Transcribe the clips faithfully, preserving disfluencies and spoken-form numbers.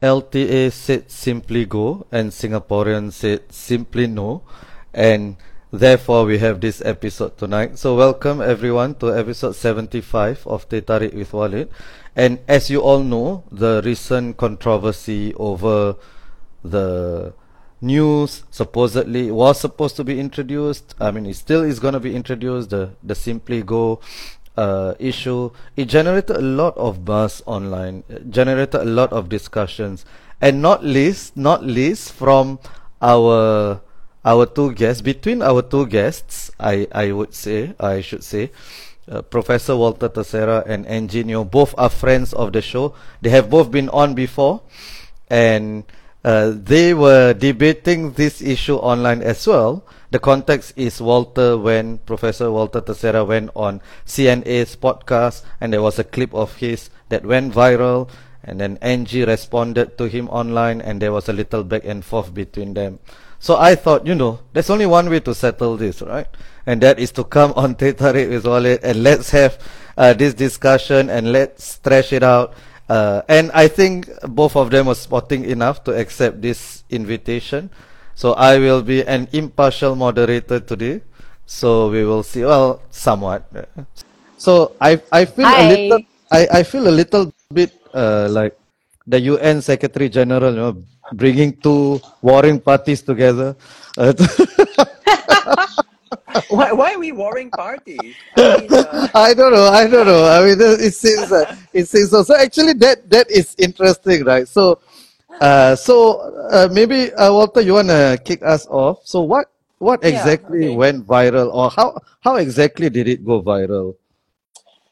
L T A said simply go and Singaporeans said simply no, and therefore we have this episode tonight. So welcome everyone to episode seventy-five of Teh Tarik with Walid. And as you all know, the recent controversy over the news supposedly was supposed to be introduced, I mean it still is going to be introduced, the, the SimplyGo Uh, issue, it generated a lot of buzz online, it generated a lot of discussions, and not least, not least from our our two guests. Between our two guests, I I would say I should say, uh, Professor Walter Theseira and Anngee Neo, both are friends of the show. They have both been on before, and uh, they were debating this issue online as well. The context is Walter when Professor Walter Theseira went on C N A's podcast, and there was a clip of his that went viral, and then Anngee responded to him online, and there was a little back and forth between them. So I thought, you know, there's only one way to settle this, right? And that is to come on Teh Tarik with Walid and let's have uh, this discussion and let's thrash it out. Uh, and I think both of them were sporting enough to accept this invitation. So I will be an impartial moderator today. So we will see. Well, somewhat. So I I feel Hi. a little I, I feel a little bit uh, like the U N Secretary General, you know, bringing two warring parties together. Uh, to why why are we warring parties? I, mean, uh... I don't know. I don't know. I mean, it seems uh, it seems so. So actually, that that is interesting, right? So. Uh, so uh, maybe uh, Walter, you wanna kick us off? So what what exactly yeah, okay. went viral, or how how exactly did it go viral?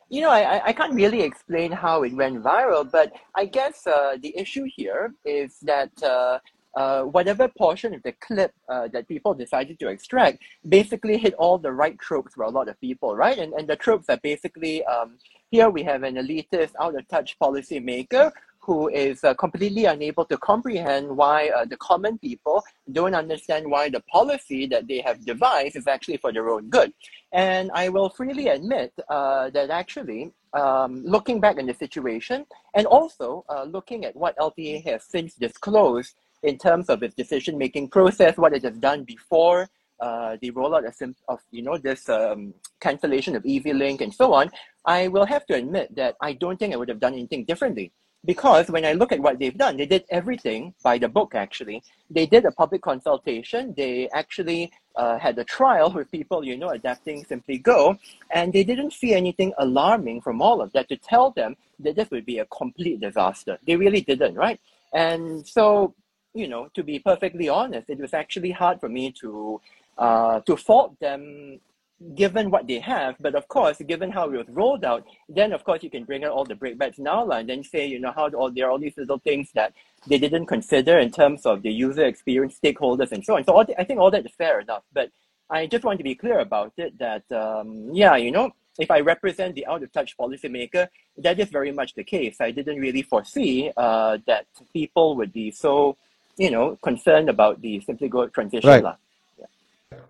You know, I I can't really explain how it went viral, but I guess uh, the issue here is that uh, uh, whatever portion of the clip uh, that people decided to extract basically hit all the right tropes for a lot of people, right? And and the tropes are basically um, here we have an elitist, out of touch policymaker who is uh, completely unable to comprehend why uh, the common people don't understand why the policy that they have devised is actually for their own good. And I will freely admit uh, that actually, um, looking back on the situation, and also uh, looking at what L T A has since disclosed in terms of its decision-making process, what it has done before uh, the rollout of, of you know, this um, cancellation of E Z-Link and so on, I will have to admit that I don't think I would have done anything differently. Because when I look at what they've done, they did everything by the book, actually. They did a public consultation. They actually uh, had a trial with people, you know, adapting SimplyGo. And they didn't see anything alarming from all of that to tell them that this would be a complete disaster. They really didn't, right? And so, you know, to be perfectly honest, it was actually hard for me to uh, to fault them given what they have, but of course, given how it was rolled out, then of course you can bring out all the breakbacks now and then say, you know, how all there are all these little things that they didn't consider in terms of the user experience, stakeholders, and so on. So all the, I think all that is fair enough, but I just want to be clear about it that, um, yeah, you know, if I represent the out-of-touch policymaker, that is very much the case. I didn't really foresee uh, that people would be so, you know, concerned about the SimplyGo transition. Right. La.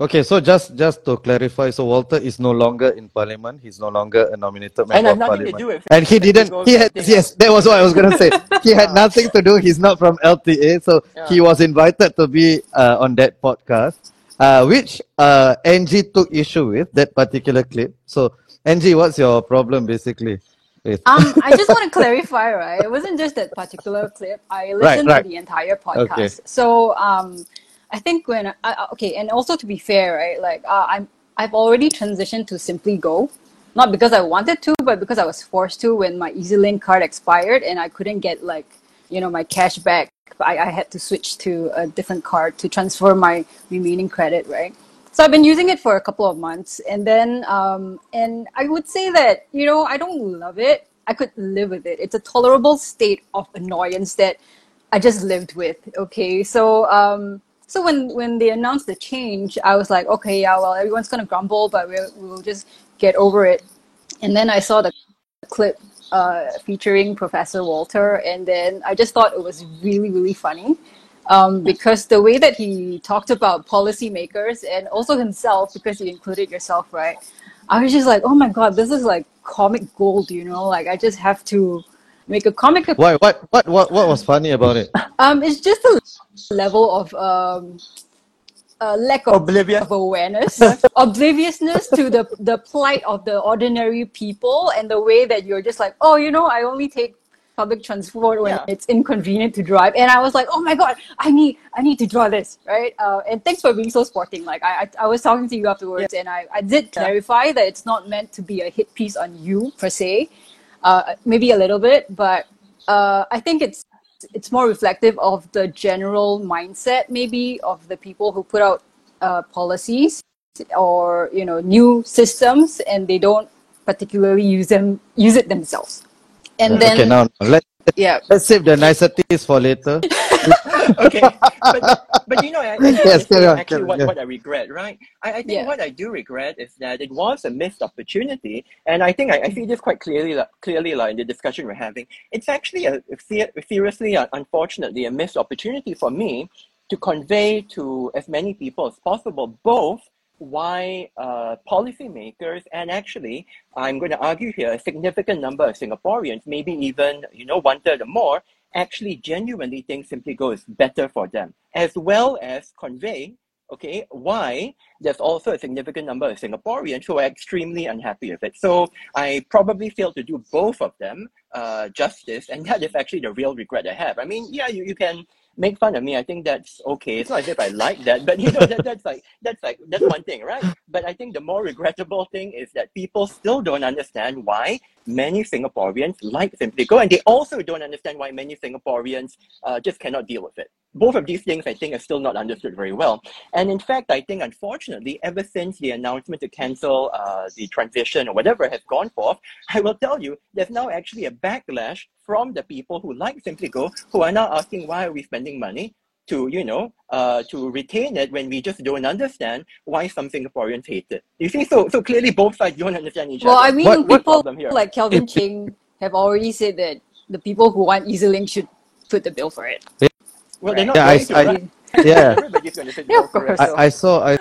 Okay, so just just to clarify, so Walter is no longer in Parliament. He's no longer a nominated member of Parliament. And nothing to do with. And he didn't. He had yes, that was what I was going to say. He had nothing to do. He's not from L T A, so yeah. He was invited to be uh, on that podcast, uh, which uh, Anngee took issue with that particular clip. So Anngee, what's your problem basically? With um, I just want to clarify, right? It wasn't just that particular clip. I listened right, right. to the entire podcast. Okay. So um. I think when I, okay, and also to be fair, right? Like uh, I'm, I've already transitioned to SimplyGo, not because I wanted to, but because I was forced to when my E Z-Link card expired and I couldn't get like you know my cash back. I, I had to switch to a different card to transfer my remaining credit, right? So I've been using it for a couple of months, and then um, and I would say that you know I don't love it. I could live with it. It's a tolerable state of annoyance that I just lived with. Okay, so. Um, So when, when they announced the change, I was like, okay, yeah, well, everyone's going to grumble, but we'll, we'll just get over it. And then I saw the clip uh, featuring Professor Walter, and then I just thought it was really, really funny um, because the way that he talked about policymakers and also himself, because you included yourself, right? I was just like, oh my God, this is like comic gold, you know, like I just have to, make a comic. Why? What? What? What? What was funny about it? Um, it's just a level of um, uh, lack of, of awareness, obliviousness to the the plight of the ordinary people, and the way that you're just like, oh, you know, I only take public transport when yeah. it's inconvenient to drive. And I was like, oh my god, I need I need to draw this, right? Uh, and thanks for being so sporting. Like I I, I was talking to you afterwards, yeah. and I, I did clarify yeah. that it's not meant to be a hit piece on you per se, uh, maybe a little bit, but uh, I think it's it's more reflective of the general mindset maybe of the people who put out uh, policies or you know new systems, and they don't particularly use them use it themselves. And yeah. then, okay, now let's, yeah. let's save the niceties for later. Okay, but, but you know, I, I think yes, yeah, actually yeah, what, yeah. what I regret, right? I, I think yeah. what I do regret is that it was a missed opportunity, and I think I, I see this quite clearly, like, clearly like, in the discussion we're having. It's actually, a, seriously, unfortunately, a missed opportunity for me to convey to as many people as possible, both why uh, policymakers and actually, I'm going to argue here, a significant number of Singaporeans, maybe even, you know, one third or more, actually genuinely think SimplyGo is better for them, as well as convey, okay, why there's also a significant number of Singaporeans who are extremely unhappy with it. So I probably failed to do both of them uh, justice, and that is actually the real regret I have. I mean, yeah, you, you can make fun of me. I think that's okay. It's not as if I like that, but you know, that, that's like, that's like, that's one thing, right? But I think the more regrettable thing is that people still don't understand why many Singaporeans like SimplyGo, and they also don't understand why many Singaporeans uh, just cannot deal with it. Both of these things, I think, are still not understood very well. And in fact, I think, unfortunately, ever since the announcement to cancel uh, the transition or whatever has gone forth, I will tell you, there's now actually a backlash from the people who like SimplyGo, who are now asking, why are we spending money to, you know, uh, to retain it when we just don't understand why some Singaporeans hate it? You see, so so clearly both sides don't understand each well, other. Well, I mean, what, what people here? Like Kelvin Ching have already said that the people who want E Z-Link should foot the bill for it. Yeah. Well, right. they're not yeah, I, I, right? yeah. yeah correct, so. I, I saw I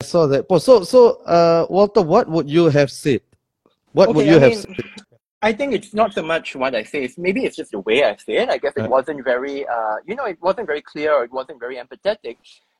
saw that. So, so uh, Walter, what would you have said? What okay, would you I have mean, said? I think it's not so much what I say. It's maybe it's just the way I say it. I guess it right. wasn't very, uh, you know, it wasn't very clear, or it wasn't very empathetic.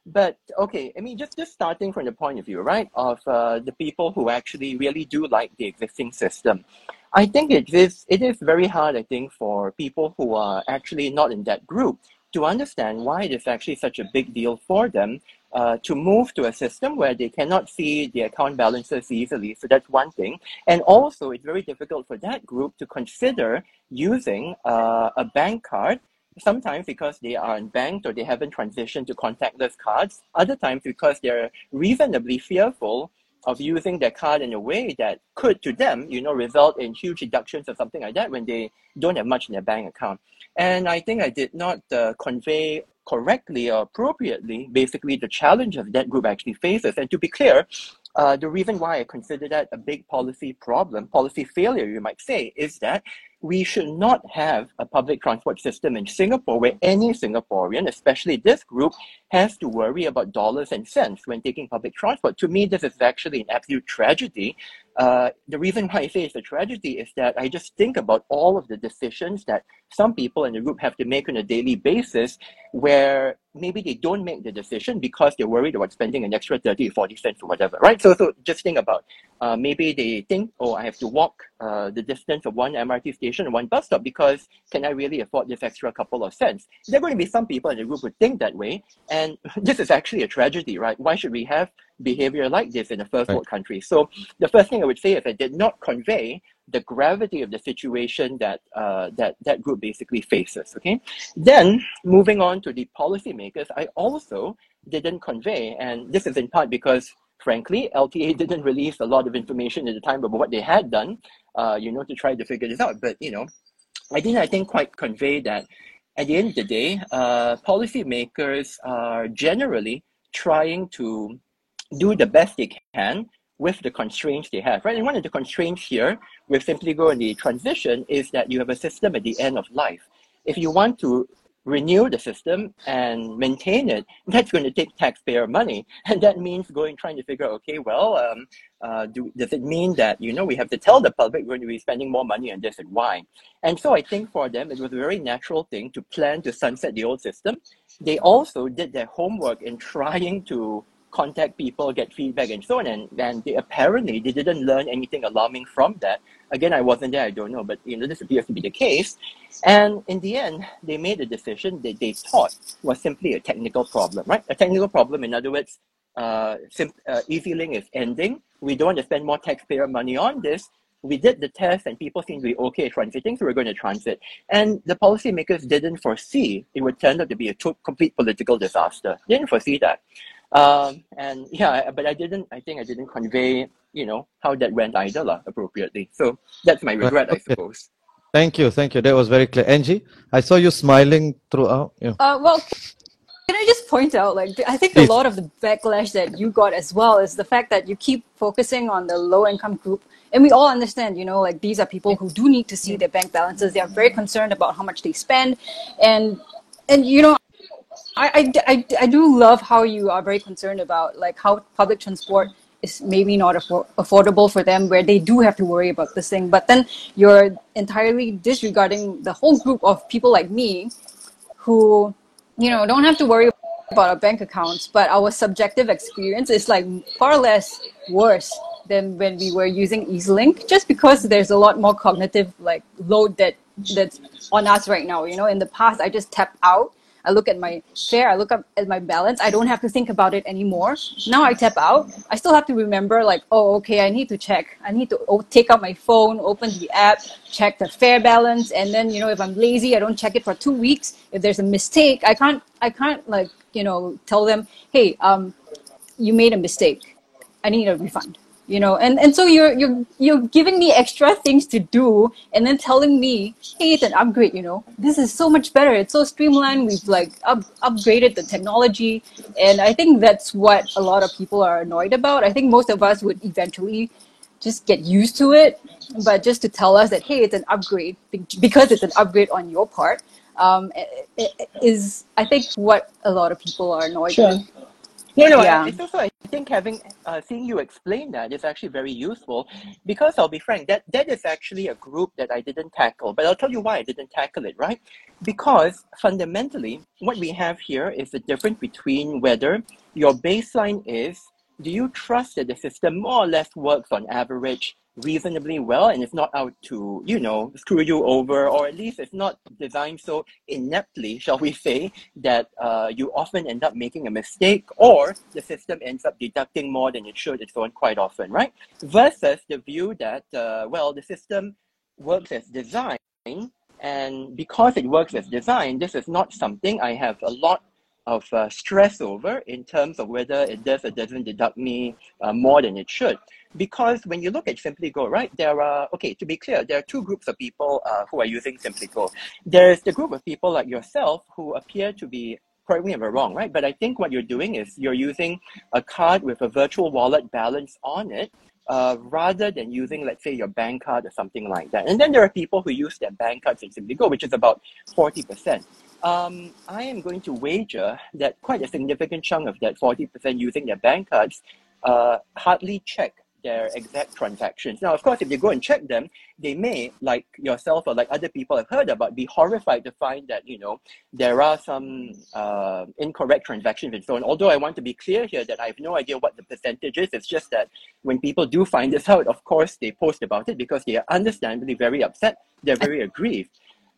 But okay, I mean, just, just starting from the point of view, right, of uh, the people who actually really do like the existing system. I think it is, it is very hard, I think, for people who are actually not in that group to understand why it is actually such a big deal for them uh, to move to a system where they cannot see the account balances easily. So that's one thing. And also, it's very difficult for that group to consider using uh, a bank card, sometimes because they are unbanked or they haven't transitioned to contactless cards, other times because they're reasonably fearful of using their card in a way that could, to them, you know, result in huge deductions or something like that when they don't have much in their bank account. And I think I did not uh, convey correctly or appropriately, basically, the challenges that group actually faces. And to be clear, uh, the reason why I consider that a big policy problem, policy failure, you might say, is that we should not have a public transport system in Singapore where any Singaporean, especially this group, has to worry about dollars and cents when taking public transport. To me, this is actually an absolute tragedy. Uh, the reason why I say it's a tragedy is that I just think about all of the decisions that some people in the group have to make on a daily basis, where maybe they don't make the decision because they're worried about spending an extra thirty or forty cents or whatever, right? So, so just think about uh, maybe they think, oh, I have to walk uh, the distance of one M R T station or one bus stop because can I really afford this extra couple of cents? There are going to be some people in the group who think that way, and this is actually a tragedy, right? Why should we have behavior like this in a first world country? So the first thing I would say is I did not convey the gravity of the situation that uh, that that group basically faces. Okay, then moving on to the policymakers, I also didn't convey, and this is in part because, frankly, L T A didn't release a lot of information at the time about what they had done, uh, you know, to try to figure this out. But you know, I didn't, I think, quite convey that at the end of the day, uh, policymakers are generally trying to do the best they can with the constraints they have, right? And one of the constraints here with SimplyGo and the transition is that you have a system at the end of life. If you want to renew the system and maintain it, that's going to take taxpayer money. And that means going, trying to figure out, okay, well, um, uh, do, does it mean that, you know, we have to tell the public we're going to be spending more money on this and why? And so I think for them, it was a very natural thing to plan to sunset the old system. They also did their homework in trying to contact people, get feedback, and so on. And, and they apparently, they didn't learn anything alarming from that. Again, I wasn't there, I don't know, but you know, this appears to be the case. And in the end, they made a decision that they thought was simply a technical problem, right? A technical problem, in other words, uh, sim- uh, E Z-Link is ending. We don't want to spend more taxpayer money on this. We did the test and people seemed to be okay transiting, so we're going to transit. And the policymakers didn't foresee it would turn out to be a to- complete political disaster. They didn't foresee that. Um, and yeah, but I didn't, I think I didn't convey, you know, how that went either lah, appropriately. So that's my regret, okay. I suppose. Thank you. Thank you. That was very clear. Angie, I saw you smiling throughout. Yeah. Uh, well, can I just point out, like, I think Please. A lot of the backlash that you got as well is the fact that you keep focusing on the low income group. And we all understand, you know, like these are people who do need to see their bank balances. They are very concerned about how much they spend. And, and you know, I, I, I do love how you are very concerned about like how public transport is maybe not affor- affordable for them, where they do have to worry about this thing. But then you're entirely disregarding the whole group of people like me who, you know, don't have to worry about our bank accounts, but our subjective experience is like far less worse than when we were using E Z-Link, just because there's a lot more cognitive like load that that's on us right now. You know, in the past, I just tapped out. I look at my fare, I look up at my balance, I don't have to think about it anymore. Now I tap out, I still have to remember like, oh, okay, I need to check. I need to take out my phone, open the app, check the fare balance. And then, you know, if I'm lazy, I don't check it for two weeks. If there's a mistake, I can't, I can't like, you know, tell them, hey, um, you made a mistake. I need a refund, you know? And, and so you're, you're, you're giving me extra things to do and then telling me, hey, it's an upgrade, you know, this is so much better. It's so streamlined. We've like up, upgraded the technology. And I think that's what a lot of people are annoyed about. I think most of us would eventually just get used to it, but just to tell us that, hey, it's an upgrade because it's an upgrade on your part, um, is I think what a lot of people are annoyed sure. with. No, no, yeah. It's also, I think having, uh, seeing you explain that is actually very useful because I'll be frank, that, that is actually a group that I didn't tackle, but I'll tell you why I didn't tackle it, right? Because fundamentally, what we have here is the difference between whether your baseline is, do you trust that the system more or less works on average reasonably well and it's not out to, you know, screw you over, or at least it's not designed so ineptly, shall we say, that uh, you often end up making a mistake or the system ends up deducting more than it should, and so on quite often, right? Versus the view that, uh, well, the system works as designed, and because it works as designed, this is not something I have a lot of uh, stress over in terms of whether it does or doesn't deduct me uh, more than it should. Because when you look at SimplyGo, right, there are, okay, to be clear, there are two groups of people uh, who are using SimplyGo. There's the group of people like yourself who appear to be, correct me if I'm wrong, right? But I think what you're doing is you're using a card with a virtual wallet balance on it, Uh, rather than using, let's say, your bank card or something like that. And then there are people who use their bank cards in SimplyGo, which is about forty percent. Um, I am going to wager that quite a significant chunk of that forty percent using their bank cards uh, hardly check their exact transactions. Now, of course, if they go and check them, they may, like yourself or like other people have heard about, be horrified to find that, you know, there are some uh, incorrect transactions and so on. Although I want to be clear here that I have no idea what the percentage is. It's just that when people do find this out, of course, they post about it because they are understandably very upset. They're very aggrieved.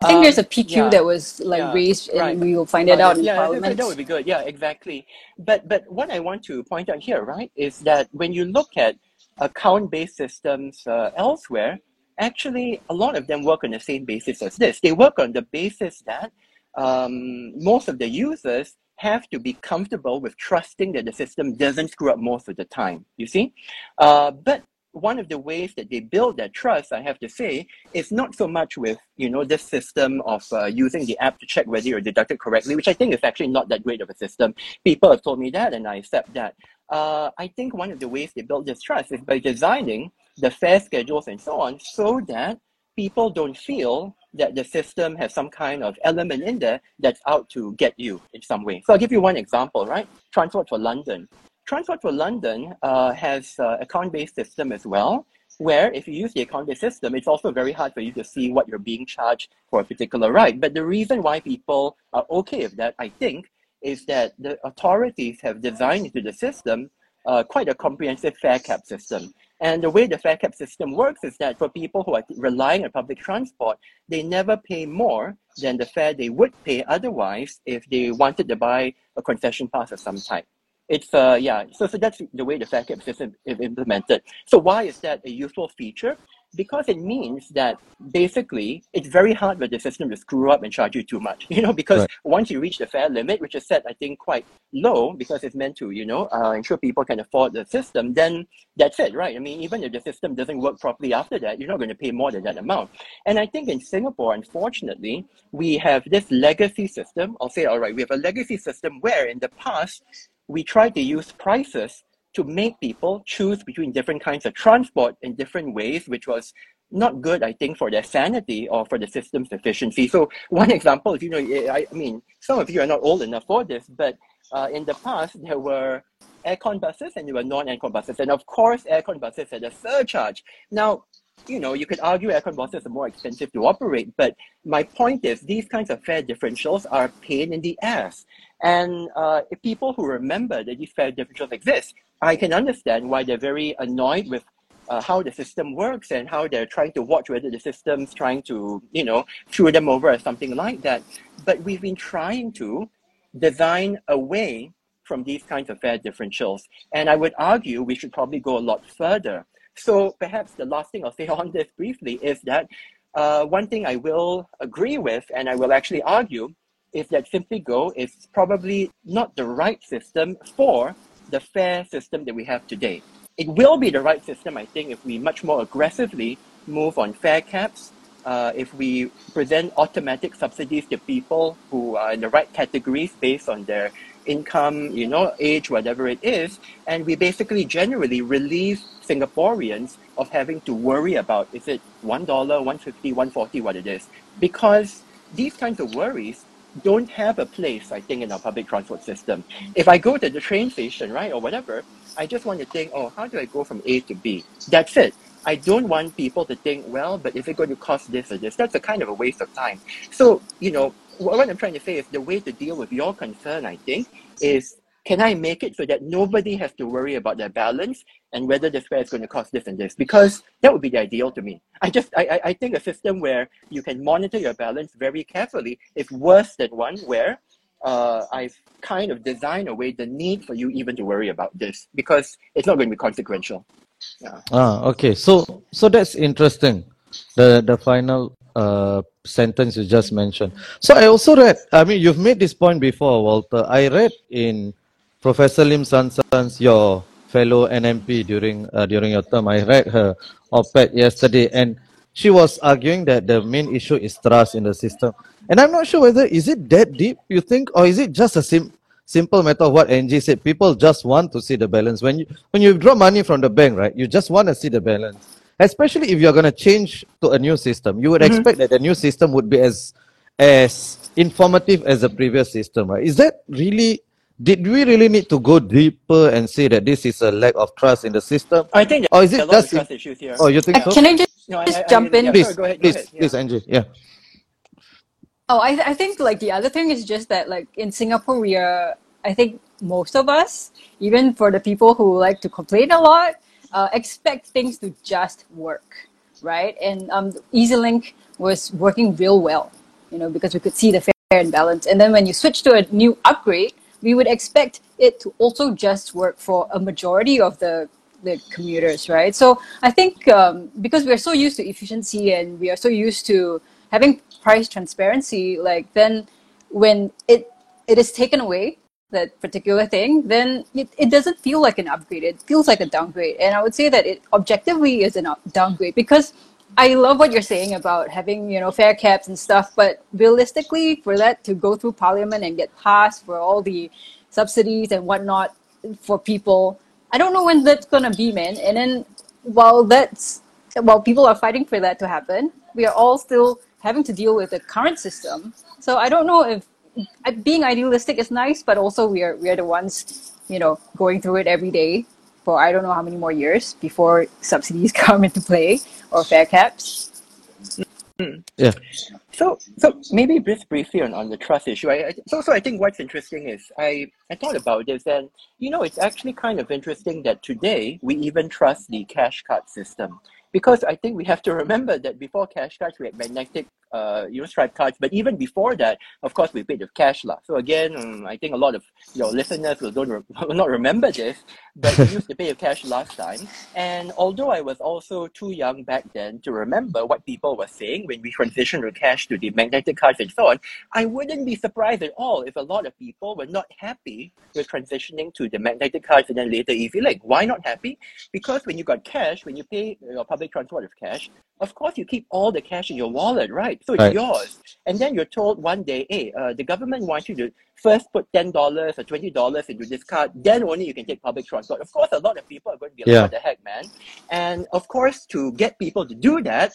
I think um, there's a P Q yeah, that was like yeah, raised and right. we will find it uh, out yeah, in yeah, Parliament. That would be good. Yeah, exactly. But, but what I want to point out here, right, is that when you look at account-based systems uh, elsewhere, actually, a lot of them work on the same basis as this. They work on the basis that um, most of the users have to be comfortable with trusting that the system doesn't screw up most of the time, you see? Uh, but one of the ways that they build that trust, I have to say, is not so much with, you know, this system of uh, using the app to check whether you're deducted correctly, which I think is actually not that great of a system. People have told me that, and I accept that. Uh, I think one of the ways they build this trust is by designing the fare schedules and so on so that people don't feel that the system has some kind of element in there that's out to get you in some way. So I'll give you one example, right? Transport for London. Transport for London uh, has uh, account-based system as well, where if you use the account-based system, it's also very hard for you to see what you're being charged for a particular ride. But the reason why people are okay with that, I think, is that the authorities have designed into the system uh, quite a comprehensive fare cap system. And the way the fare cap system works is that for people who are relying on public transport, they never pay more than the fare they would pay otherwise if they wanted to buy a concession pass of some type. It's, uh, yeah, so, so that's the way the fare cap system is implemented. So why is that a useful feature? Because it means that basically it's very hard for the system to screw up and charge you too much, you know, because right. once you reach the fare limit, which is set, I think, quite low because it's meant to, you know, uh, ensure people can afford the system, then that's it, right? I mean, even if the system doesn't work properly after that, you're not going to pay more than that amount. And I think in Singapore, unfortunately, we have this legacy system. I'll say, all right, we have a legacy system where in the past, we try to use prices to make people choose between different kinds of transport in different ways, which was not good, I think, for their sanity or for the system's efficiency. So one example, if you know, I mean, some of you are not old enough for this, but uh, in the past, there were aircon buses and there were non-aircon buses. And of course, aircon buses had a surcharge. Now, you know, you could argue aircon buses are more expensive to operate, but my point is these kinds of fare differentials are a pain in the ass. And uh, if people who remember that these fare differentials exist, I can understand why they're very annoyed with uh, how the system works and how they're trying to watch whether the system's trying to, you know, screw them over or something like that. But we've been trying to design away from these kinds of fare differentials. And I would argue we should probably go a lot further. So perhaps the last thing I'll say on this briefly is that uh, one thing I will agree with, and I will actually argue, is that SimplyGo is probably not the right system for the fare system that we have today. It will be the right system, I think, if we much more aggressively move on fare caps, uh, if we present automatic subsidies to people who are in the right categories based on their income, you know, age, whatever it is, and we basically generally relieve Singaporeans of having to worry about, is it one dollar, one fifty, one forty, what it is. Because these kinds of worries don't have a place, I think, in our public transport system. If I go to the train station, right, or whatever, I just want to think, oh, how do I go from A to B? That's it. I don't want people to think, well, but is it going to cost this or this? That's a kind of a waste of time. So, you know, what I'm trying to say is the way to deal with your concern, I think, is can I make it so that nobody has to worry about their balance and whether the fare is going to cost this and this? Because that would be the ideal to me. I just, I, I think a system where you can monitor your balance very carefully is worse than one where uh, I've kind of designed away the need for you even to worry about this because it's not going to be consequential. Yeah. Ah, okay. So, so that's interesting. The the final uh, sentence you just mentioned. So I also read. I mean, you've made this point before, Walter. I read in Professor Lim Sun Sun's, your fellow N M P during uh, during your term, I read her op-ed yesterday, and she was arguing that the main issue is trust in the system. And I'm not sure whether, is it that deep, you think, or is it just a sim- simple matter of what Anngee said, people just want to see the balance. When you, when you draw money from the bank, right, you just want to see the balance. Especially if you're going to change to a new system, you would mm-hmm. expect that the new system would be as as informative as the previous system, right? Is that really... Did we really need to go deeper and say that this is a lack of trust in the system? I think there's a lot of trust issues here. Oh, you think so? Can I just, no, I, just I, I, jump I, in? Yeah, please, sure, go ahead, please, go ahead, yeah. please, Anngee. Yeah. Oh, I, I think like the other thing is just that like in Singapore, we are, I think most of us, even for the people who like to complain a lot, uh, expect things to just work, right? And um, E Z-Link was working real well, you know, because we could see the fair and balance. And then when you switch to a new upgrade, we would expect it to also just work for a majority of the, the commuters, right? So I think um, because we're so used to efficiency and we are so used to having price transparency, like then when it it is taken away, that particular thing, then it, it doesn't feel like an upgrade. It feels like a downgrade. And I would say that it objectively is a downgrade because I love what you're saying about having, you know, fare caps and stuff, but realistically, for that to go through Parliament and get passed for all the subsidies and whatnot for people, I don't know when that's gonna be, man. And then while that's while people are fighting for that to happen, we are all still having to deal with the current system. So I don't know if being idealistic is nice, but also we are we are the ones, you know, going through it every day for I don't know how many more years before subsidies come into play or fare caps. Mm. Yeah. So so maybe just briefly on, on the trust issue. I, I so so I think what's interesting is I, I thought about this, and you know, it's actually kind of interesting that today we even trust the cash card system. Because I think we have to remember that before cash cards, we had magnetic, uh, you know, stripe cards. But even before that, of course, we paid with cash. La. So again, um, I think a lot of your listeners will, don't re- will not remember this, but we used to pay with cash last time. And although I was also too young back then to remember what people were saying when we transitioned from cash to the magnetic cards and so on, I wouldn't be surprised at all if a lot of people were not happy with transitioning to the magnetic cards and then later E Z-Link. Why not happy? Because when you got cash, when you pay your public transport of cash, of course you keep all the cash in your wallet, right? So it's right. yours. And then you're told one day, hey, uh, the government wants you to first put ten dollars or twenty dollars into this card, then only you can take public transport. Of course, a lot of people are going to be like, yeah. what the heck, man? And of course, to get people to do that,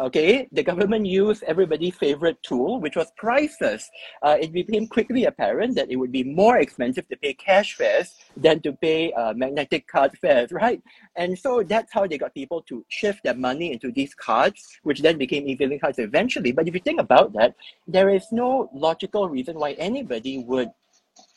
okay, the government used everybody's favorite tool, which was prices. Uh, it became quickly apparent that it would be more expensive to pay cash fares than to pay uh, magnetic card fares, right? And so that's how they got people to shift their money into these cards, which then became E Z-Link cards eventually. But if you think about that, there is no logical reason why anybody would,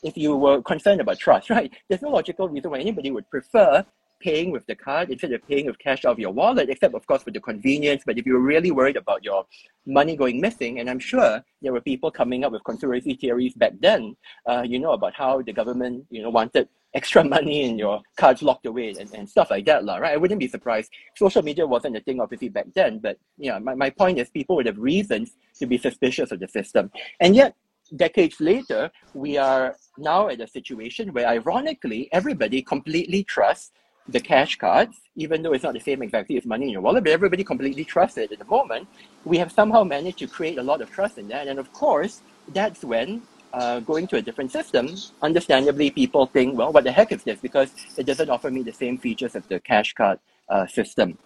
if you were concerned about trust, right? There's no logical reason why anybody would prefer paying with the card instead of paying with cash out of your wallet, except of course for the convenience. But if you were really worried about your money going missing, and I'm sure there were people coming up with conspiracy theories back then, uh, you know, about how the government, you know, wanted extra money in your cards locked away and, and stuff like that, right? I wouldn't be surprised. Social media wasn't a thing obviously back then, but yeah, my, my point is people would have reasons to be suspicious of the system. And yet, decades later, we are now at a situation where ironically, everybody completely trusts the cash cards, even though it's not the same exactly as money in your wallet, but everybody completely trusts it at the moment. We have somehow managed to create a lot of trust in that. And of course, that's when uh, going to a different system, understandably, people think, well, what the heck is this? Because it doesn't offer me the same features of the cash card uh, system.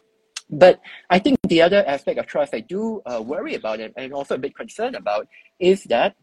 But I think the other aspect of trust I do uh, worry about and, and also a bit concerned about is that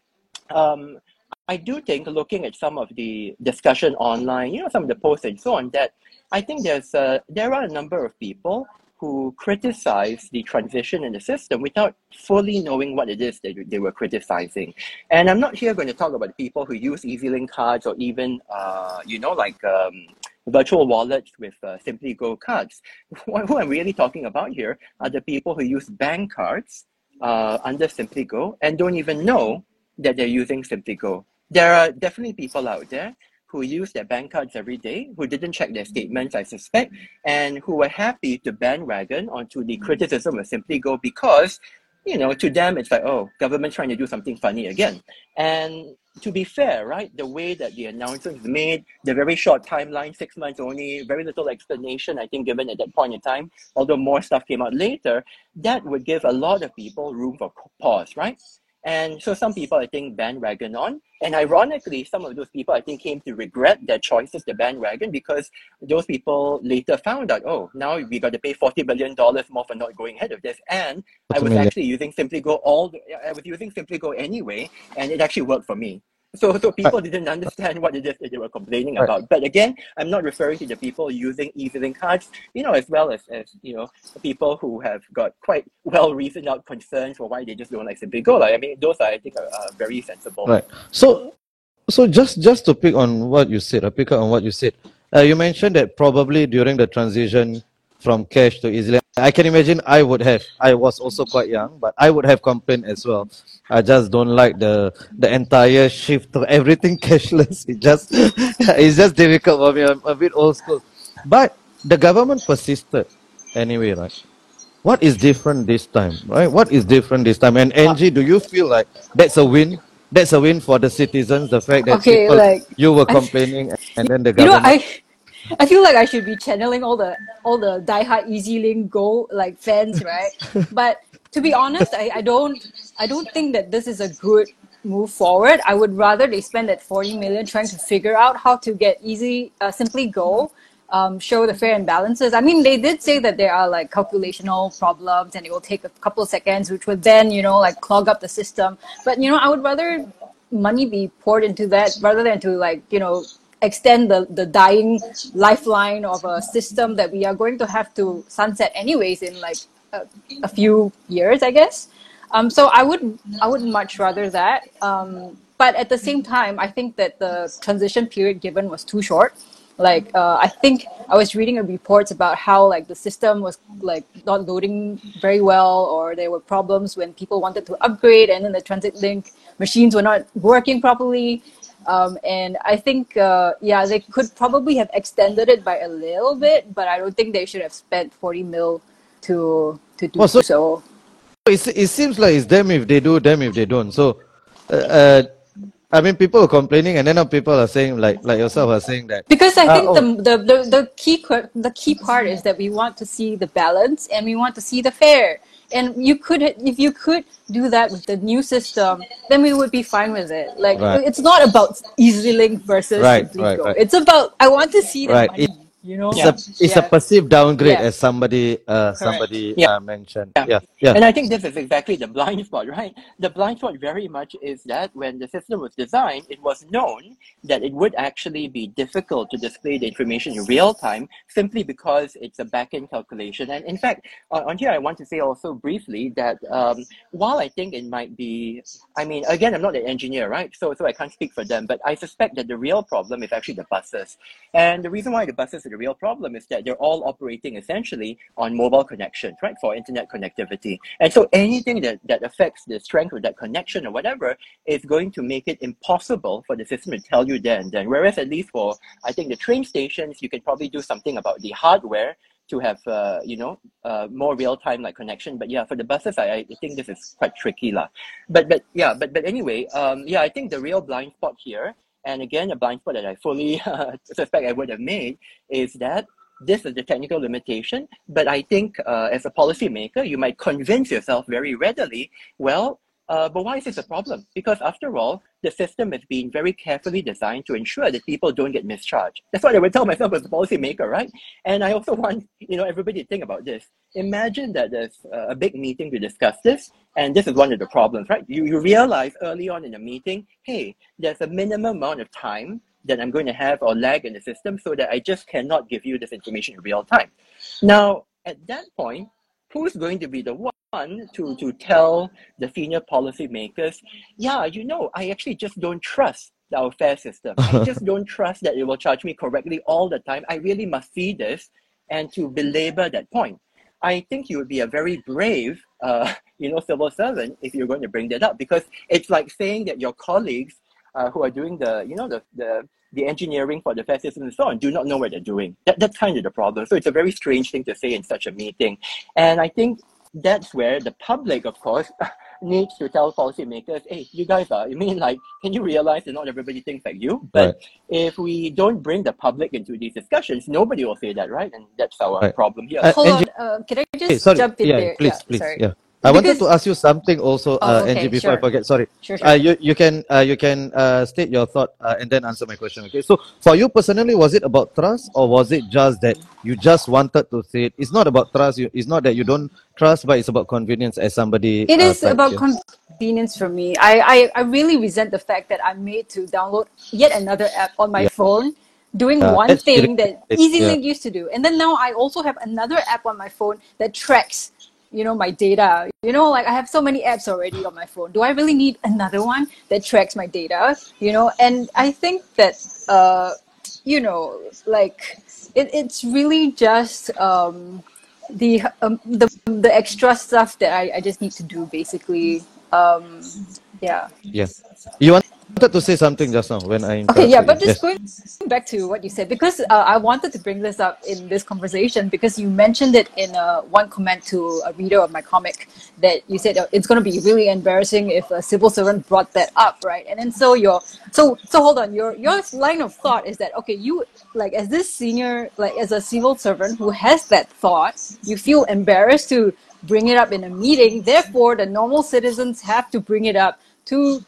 um, I do think looking at some of the discussion online, you know, some of the posts and so on, that I think there's uh, there are a number of people who criticize the transition in the system without fully knowing what it is that they, they were criticizing. And I'm not here going to talk about people who use E Z-Link cards or even, uh, you know, like um, virtual wallets with uh, SimplyGo cards. Who I'm really talking about here are the people who use bank cards uh, under SimplyGo and don't even know that they're using SimplyGo. There are definitely people out there who use their bank cards every day, who didn't check their statements, I suspect, and who were happy to bandwagon onto the criticism of SimplyGo because, you know, to them it's like, oh, government's trying to do something funny again. And to be fair, right, the way that the announcements made, the very short timeline, six months only, very little explanation, I think, given at that point in time, although more stuff came out later, that would give a lot of people room for pause, right? And so some people, I think, bandwagon on. And ironically, some of those people, I think, came to regret their choices to bandwagon because those people later found out, oh, now we got to pay forty billion dollars more for not going ahead of this. And I was actually using SimplyGo all the, I was using SimplyGo anyway, and it actually worked for me. So so people didn't understand what it is that they were complaining right. about. But again, I'm not referring to the people using E Z-Link cards, you know, as well as, as you know, people who have got quite well-reasoned out concerns for why they just don't like SimplyGo. Like, I mean, those are, I think, are, are very sensible. Right. So so just, just to pick on what you said, or pick up on what you said, uh, you mentioned that probably during the transition from cash to E Z-Link, I can imagine I would have. I was also quite young, but I would have complained as well. I just don't like the the entire shift to everything cashless. It just it's just difficult for me. I'm a bit old school, but the government persisted anyway, right? What is different this time, right? What is different this time? And Anngee, do you feel like that's a win? That's a win for the citizens. The fact that okay, people, like, you were complaining, I, and then the government. You know, I, I feel like I should be channeling all the all the diehard E Z-Link Go like fans, right? But to be honest, I, I don't I don't think that this is a good move forward. I would rather they spend that forty million trying to figure out how to get easy uh, SimplyGo um, show the fair imbalances. I mean, they did say that there are like calculational problems and it will take a couple of seconds, which would then, you know, like clog up the system. But, you know, I would rather money be poured into that rather than to like, you know, extend the, the dying lifeline of a system that we are going to have to sunset anyways in like a, a few years, I guess. Um, so I would I would much rather that. Um, but at the same time, I think that the transition period given was too short. Like, uh, I think I was reading a report about how like the system was like not loading very well, or there were problems when people wanted to upgrade and then the transit link machines were not working properly. Um, and I think, uh, yeah, they could probably have extended it by a little bit, but I don't think they should have spent forty mil to to do well, so. so. It, it seems like it's them if they do, them if they don't. So, uh, uh, I mean, people are complaining, and then now people are saying, like like yourself are saying that. Because I think uh, oh. the, the, the, the, key, the key part is that we want to see the balance and we want to see the fair. And you could, if you could do that with the new system, then we would be fine with it. Like, right. It's not about E Z-Link versus right, right, right. It's about, I want to see the right. money, it, you know? It's, yeah. a, it's yeah. a perceived downgrade, yeah. as somebody uh, somebody yeah. uh, mentioned. Yeah. Yeah. yeah, And I think this is exactly the blind spot, right? The blind spot very much is that when the system was designed, it was known that it would actually be difficult to display the information in real time simply because it's a back-end calculation. And in fact, uh, on here, I want to say also briefly that um, while I think it might be, I mean, again, I'm not an engineer, right? So, so I can't speak for them, but I suspect that the real problem is actually the buses. And the reason why the buses are the real problem is that they're all operating essentially on mobile connections, right? For internet connectivity. And so anything that, that affects the strength of that connection or whatever is going to make it impossible for the system to tell you there and then. Whereas at least for, I think, the train stations, you can probably do something about the hardware to have, uh, you know, uh, more real-time like connection. But yeah, for the buses, I, I think this is quite tricky. lah. But but yeah, but, but anyway, um, yeah, I think the real blind spot here, and again, a blind spot that I fully uh, suspect I would have made, is that this is the technical limitation. But I think uh, as a policymaker, you might convince yourself very readily, well, Uh, but why is this a problem? Because after all, the system has been very carefully designed to ensure that people don't get mischarged. That's what I would tell myself as a policymaker, right? And I also want, you know, everybody to think about this. Imagine that there's a big meeting to discuss this, and this is one of the problems, right? You, you realize early on in the meeting, hey, there's a minimum amount of time that I'm going to have or lag in the system so that I just cannot give you this information in real time. Now, at that point, who's going to be the one? One, to, to tell the senior policymakers, yeah, you know, I actually just don't trust our fare system. I just don't trust that it will charge me correctly all the time. I really must see this, and to belabor that point. I think you would be a very brave, uh, you know, civil servant if you're going to bring that up, because it's like saying that your colleagues uh, who are doing the, you know, the, the the engineering for the fare system and so on, do not know what they're doing. That, that's kind of the problem. So it's a very strange thing to say in such a meeting. And I think that's where the public, of course, needs to tell policymakers, hey, you guys are, I mean, like, can you realize that not everybody thinks like you? But right. if we don't bring the public into these discussions, nobody will say that, right? And that's our right. problem here. Uh, Hold on, uh, can I just hey, sorry. jump in yeah, there? Please, yeah, please, sorry. Yeah. I because... wanted to ask you something also, uh, oh, okay, Anngee, before sure. I forget. Sorry. Sure, sure. Uh, you, you can, uh, you can uh, state your thought uh, and then answer my question. Okay. So for you personally, was it about trust, or was it just that you just wanted to say it? It's not about trust. You, it's not that you don't trust, but it's about convenience as somebody. It uh, is about yes. convenience for me. I, I, I really resent the fact that I'm made to download yet another app on my yeah. phone. Doing uh, one thing that E Z-Link yeah. used to do. And then now I also have another app on my phone that tracks, you know, my data. You know, like, I have so many apps already on my phone. Do I really need another one that tracks my data? You know, and I think that, uh, you know, like, it, it's really just um, the, um, the the extra stuff that I, I just need to do, basically. Um, yeah. Yes. Yeah. You want? I wanted to say something just now when I okay yeah you. But just yes. going back to what you said, because uh, I wanted to bring this up in this conversation because you mentioned it in uh, one comment to a reader of my comic, that you said uh, it's going to be really embarrassing if a civil servant brought that up, right? And then so your so so hold on your your line of thought is that, okay, you, like, as this senior, like, as a civil servant who has that thought, you feel embarrassed to bring it up in a meeting, therefore the normal citizens have to bring it up to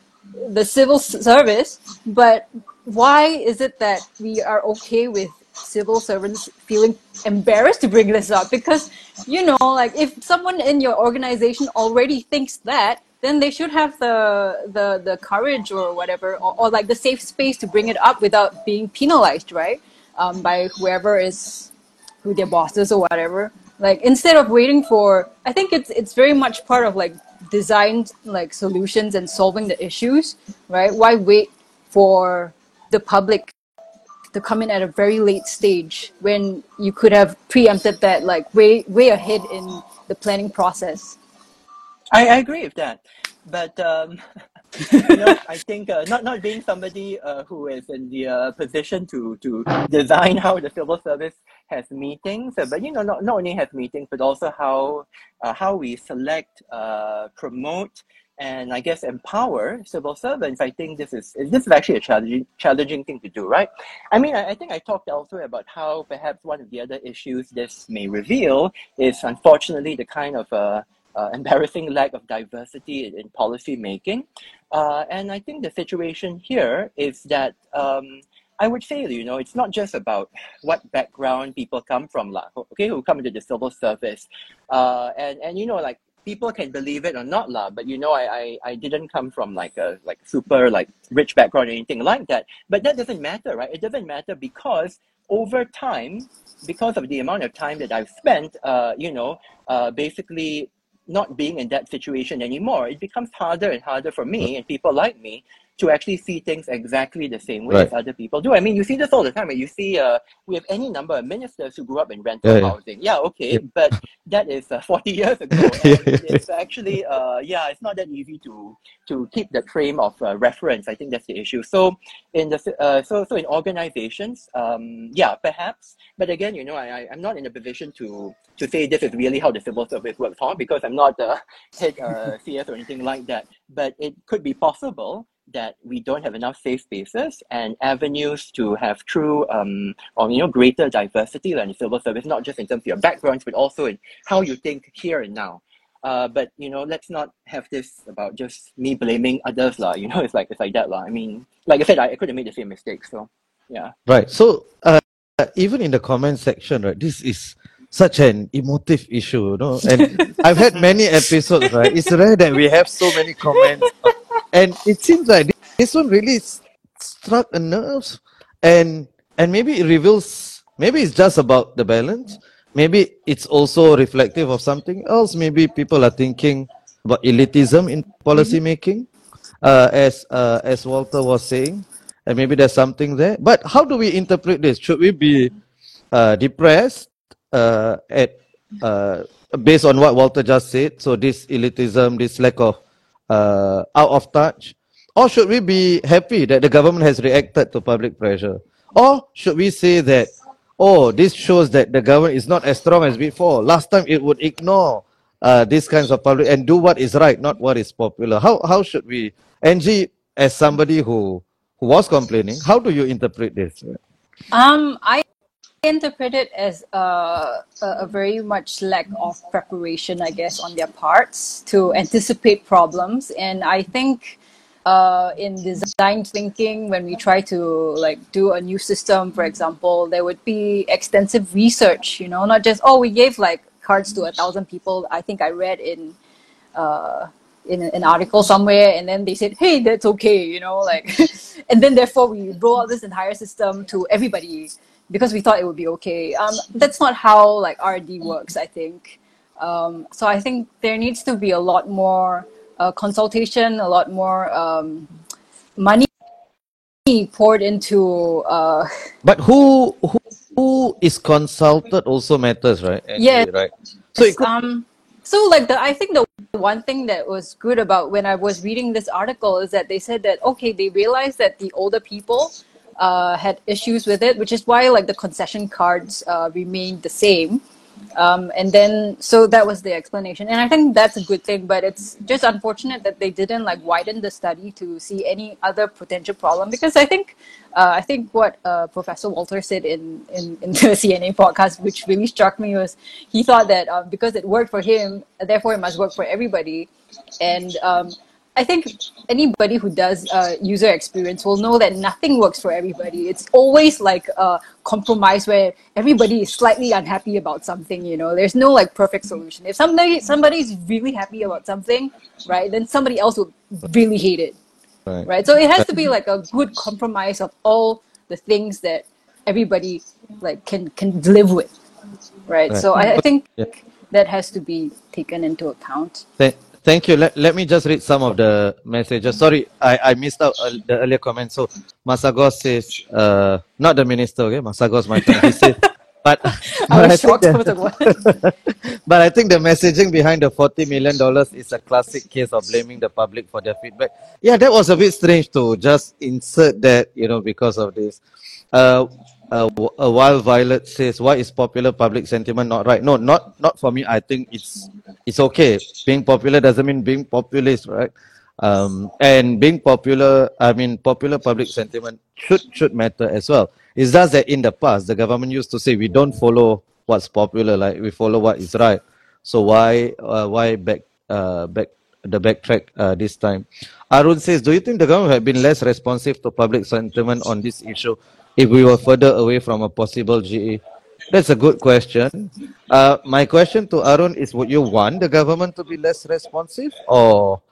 the civil service. But why is it that we are okay with civil servants feeling embarrassed to bring this up, because, you know, like if someone in your organization already thinks that, then they should have the the the courage or whatever, or, or like the safe space to bring it up without being penalized, right? Um, by whoever is, who their bosses or whatever. Like instead of waiting for, I think it's it's very much part of like designed like solutions and solving the issues, right? Why wait for the public to come in at a very late stage when you could have preempted that like way way ahead in the planning process? I, I agree with that, but um, you know, I think uh, not not being somebody uh, who is in the uh, position to to design how the civil service has meetings, uh, but you know, not not only has meetings, but also how uh, how we select, uh, promote, and I guess empower civil servants. I think this is this is actually a challenging challenging thing to do, right? I mean, I, I think I talked elsewhere about how perhaps one of the other issues this may reveal is unfortunately the kind of uh, uh, embarrassing lack of diversity in, in policy making, uh, and I think the situation here is that um, I would say, you know, it's not just about what background people come from, lah, okay, who come into the civil service, uh, and and you know, like, people can believe it or not, lah, but you know, I, I, I didn't come from like a like super like rich background or anything like that. But that doesn't matter, right? It doesn't matter because over time, because of the amount of time that I've spent, uh, you know, uh, basically not being in that situation anymore, it becomes harder and harder for me and people like me to actually see things exactly the same way right. as other people do. I mean, you see this all the time. Right? You see, uh, we have any number of ministers who grew up in rental yeah, housing. Yeah, yeah okay, yeah. But that is uh, forty years ago. It's actually, uh, yeah, it's not that easy to to keep that frame of uh, reference. I think that's the issue. So in the uh, so so in organizations, um, yeah, perhaps. But again, you know, I I'm not in a position to to say this is really how the civil service works, huh? Because I'm not a head uh, C S or anything like that. But it could be possible that we don't have enough safe spaces and avenues to have true um, or, you know, greater diversity in civil service, not just in terms of your backgrounds, but also in how you think here and now. Uh, but, you know, let's not have this about just me blaming others, lah. You know, it's like it's like that, lah. I mean, like I said, I, I could have made the same mistake, so, yeah. Right, so uh, even in the comment section, right, this is such an emotive issue, you know, and I've had many episodes, right? It's rare that we have so many comments. And it seems like this one really struck a nerve, and and maybe it reveals, maybe it's just about the balance. Maybe it's also reflective of something else. Maybe people are thinking about elitism in policymaking, uh, as uh, as Walter was saying, and maybe there's something there. But how do we interpret this? Should we be uh, depressed uh, at uh, based on what Walter just said? So this elitism, this lack of Uh, out of touch, or should we be happy that the government has reacted to public pressure, or should we say that, oh, this shows that the government is not as strong as before? Last time it would ignore uh, these kinds of public and do what is right, not what is popular. How how should we, Anngee, as somebody who who was complaining, how do you interpret this? Um, I interpret it as a, a very much lack of preparation, I guess, on their parts to anticipate problems. And I think uh, in design thinking, when we try to like do a new system, for example, there would be extensive research, you know, not just, oh, we gave like cards to a thousand people. I think I read in uh, in an article somewhere, and then they said, hey, that's okay, you know, like, and then therefore we roll out this entire system to everybody, because we thought it would be okay. Um, that's not how like R and D works, I think. Um, so I think there needs to be a lot more uh, consultation, a lot more um, money poured into. Uh, but who, who who is consulted also matters, right? Anngee, yeah. Right. So it could- um, so like the I think the one thing that was good about when I was reading this article is that they said that okay, they realized that the older people Uh, had issues with it, which is why like the concession cards uh, remained the same, um, and then so that was the explanation, and I think that's a good thing. But it's just unfortunate that they didn't like widen the study to see any other potential problem, because I think uh, I think what uh, Professor Walter said in, in in the C N A podcast, which really struck me, was he thought that um, because it worked for him, therefore it must work for everybody, and um, I think anybody who does uh, user experience will know that nothing works for everybody. It's always like a compromise where everybody is slightly unhappy about something, you know. There's no like perfect solution. If somebody somebody's really happy about something, right, then somebody else will really hate it, right. right? So it has to be like a good compromise of all the things that everybody like can, can live with, right? right. So I, I think yeah. that has to be taken into account. Th- Thank you. Let, let me just read some of the messages. Sorry, I, I missed out uh, the earlier comment. So, Masagos says, uh, not the minister, okay? Masagos, my friend, he said, but, I was shocked for the one. But I think the messaging behind the forty million dollars is a classic case of blaming the public for their feedback. Yeah, that was a bit strange to just insert that, you know, because of this. Uh, Uh, while Violet says, why is popular public sentiment not right? No, not not for me. I think it's it's okay. Being popular doesn't mean being populist, right? Um, and being popular, I mean, popular public sentiment should should matter as well. It's just that in the past, the government used to say, we don't follow what's popular, like we follow what is right. So why uh, why back uh, back the backtrack uh, this time? Arun says, do you think the government had been less responsive to public sentiment on this issue if we were further away from a possible G E? That's a good question. Uh, my question to Arun is, would you want the government to be less responsive? Or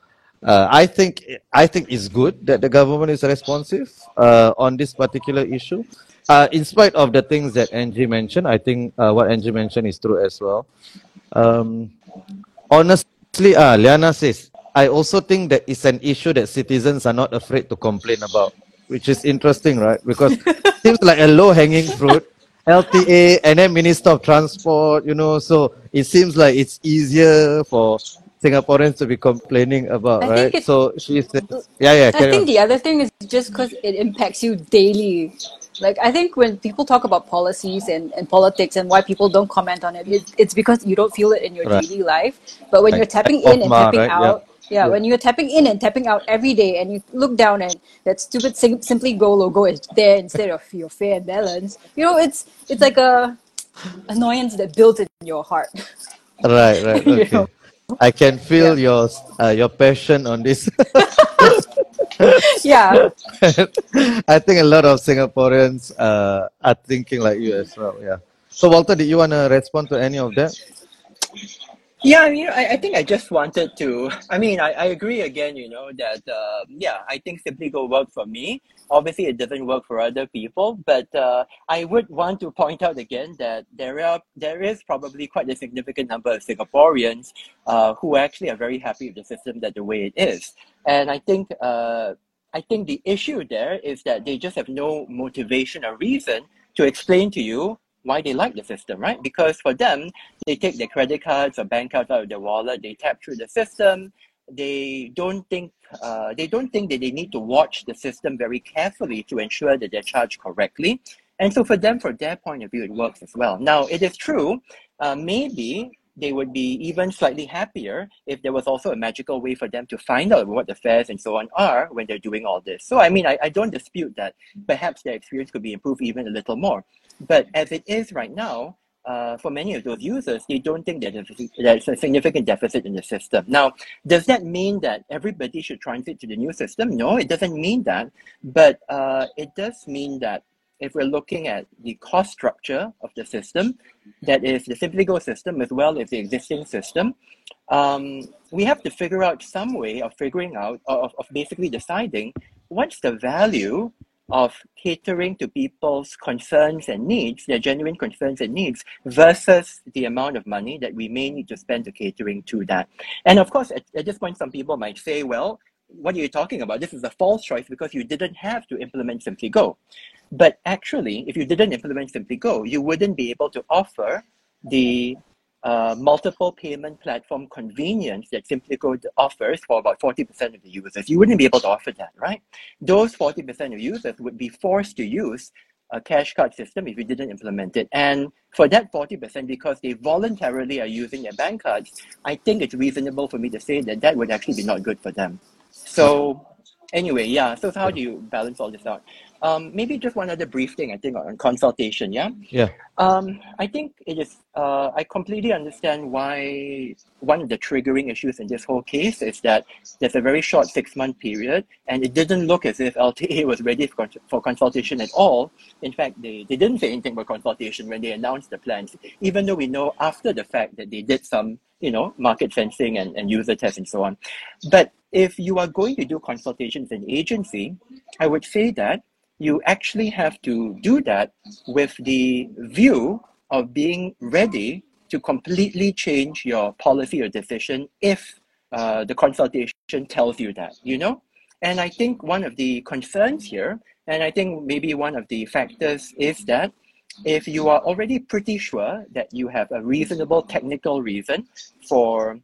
uh, I think I think it's good that the government is responsive uh, on this particular issue. Uh, in spite of the things that Angie mentioned, I think uh, what Angie mentioned is true as well. Um, honestly, uh, Liana says, I also think that it's an issue that citizens are not afraid to complain about, which is interesting, right? Because it seems like a low-hanging fruit, L T A, and then Minister of Transport, you know, so it seems like it's easier for Singaporeans to be complaining about, I right? It, so she says, yeah, yeah. I think on. The other thing is just because it impacts you daily. Like, I think when people talk about policies and, and politics and why people don't comment on it, it it's because you don't feel it in your right. daily life. But when like, you're tapping like in and tapping right? out, yeah. Yeah, yeah, when you're tapping in and tapping out every day and you look down and that stupid sim- SimplyGo logo is there instead of your Fair and Balance, you know, it's it's like a annoyance that built in your heart. Right, right. Okay. You know? I can feel yeah. your uh, your passion on this. Yeah. I think a lot of Singaporeans uh, are thinking like you as well, yeah. So, Walter, did you want to respond to any of that? Yeah, I mean, I, I think I just wanted to, I mean, I, I agree again, you know, that, uh, yeah, I think SimplyGo worked for me. Obviously, it doesn't work for other people, but uh, I would want to point out again that there are there is probably quite a significant number of Singaporeans uh, who actually are very happy with the system that the way it is. And I think, uh, I think the issue there is that they just have no motivation or reason to explain to you why they like the system, right? Because for them, they take their credit cards or bank cards out of their wallet, they tap through the system, they don't think uh, they don't think that they need to watch the system very carefully to ensure that they're charged correctly. And so for them, from their point of view, it works as well. Now, it is true, uh, maybe they would be even slightly happier if there was also a magical way for them to find out what the fares and so on are when they're doing all this. So, I mean, I, I don't dispute that perhaps their experience could be improved even a little more. But as it is right now, uh, for many of those users, they don't think that there's a significant deficit in the system. Now, does that mean that everybody should transit to the new system? No, it doesn't mean that. But uh, it does mean that if we're looking at the cost structure of the system, that is the SimplyGo system as well as the existing system, um, we have to figure out some way of figuring out, of, of basically deciding what's the value of catering to people's concerns and needs, their genuine concerns and needs, versus the amount of money that we may need to spend to catering to that. And of course, at, at this point, some people might say, well, what are you talking about? This is a false choice because you didn't have to implement SimplyGo. But actually, if you didn't implement SimplyGo, you wouldn't be able to offer the uh, multiple payment platform convenience that SimplyGo offers for about forty percent of the users. You wouldn't be able to offer that, right? Those forty percent of users would be forced to use a cash card system if you didn't implement it. And for that forty percent, because they voluntarily are using their bank cards, I think it's reasonable for me to say that that would actually be not good for them. So anyway, yeah, so how do you balance all this out? Um, maybe just one other brief thing, I think, on consultation, yeah? Yeah. Um, I think it is, uh, I completely understand why one of the triggering issues in this whole case is that there's a very short six-month period, and it didn't look as if L T A was ready for, for consultation at all. In fact, they, they didn't say anything about consultation when they announced the plans, even though we know after the fact that they did some, you know, market sensing and, and user tests and so on. But if you are going to do consultations in agency, I would say that you actually have to do that with the view of being ready to completely change your policy or decision if uh, the consultation tells you that, you know? And I think one of the concerns here, and I think maybe one of the factors is that if you are already pretty sure that you have a reasonable technical reason for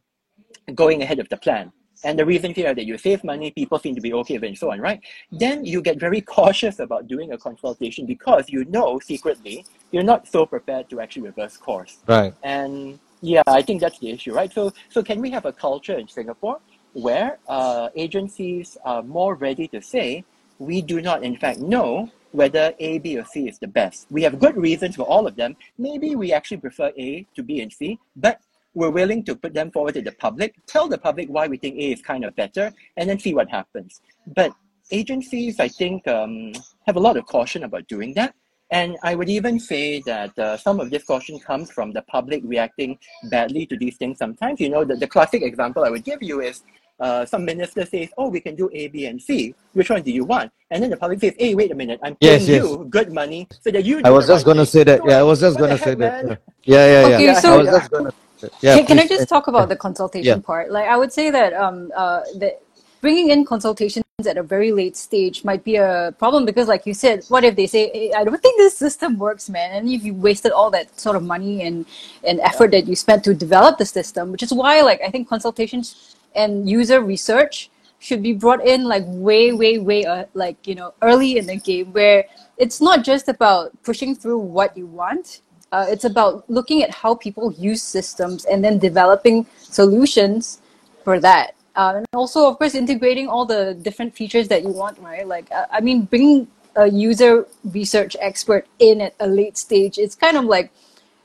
going ahead of the plan, and the reason here that you save money, people seem to be okay with it and so on, right? Then you get very cautious about doing a consultation because you know secretly you're not so prepared to actually reverse course. Right. And yeah, I think that's the issue, right? So so can we have a culture in Singapore where uh, agencies are more ready to say, we do not in fact know whether A, B, or C is the best. We have good reasons for all of them. Maybe we actually prefer A to B and C, but we're willing to put them forward to the public, tell the public why we think A is kind of better, and then see what happens. But agencies, I think, um, have a lot of caution about doing that. And I would even say that uh, some of this caution comes from the public reacting badly to these things sometimes. You know, the, the classic example I would give you is uh, some minister says, oh, we can do A, B, and C. Which one do you want? And then the public says, hey, wait a minute, I'm paying yes, yes. you good money so that you do I was just right going to say that. Yeah, I was just going to say heck, that. Man? Yeah, yeah, yeah. Okay, yeah. So, I was just going to... Yeah, can, can I just talk about the consultation yeah. part? Like, I would say that um, uh, that bringing in consultations at a very late stage might be a problem because, like you said, what if they say, hey, I don't think this system works, man? And if you wasted all that sort of money and, and effort yeah. that you spent to develop the system, which is why, like, I think consultations and user research should be brought in, like, way, way, way, uh, like, you know, early in the game where it's not just about pushing through what you want. Uh, it's about looking at how people use systems and then developing solutions for that. Uh, and also, of course, integrating all the different features that you want, right? Like, uh, I mean, bringing a user research expert in at a late stage, it's kind of like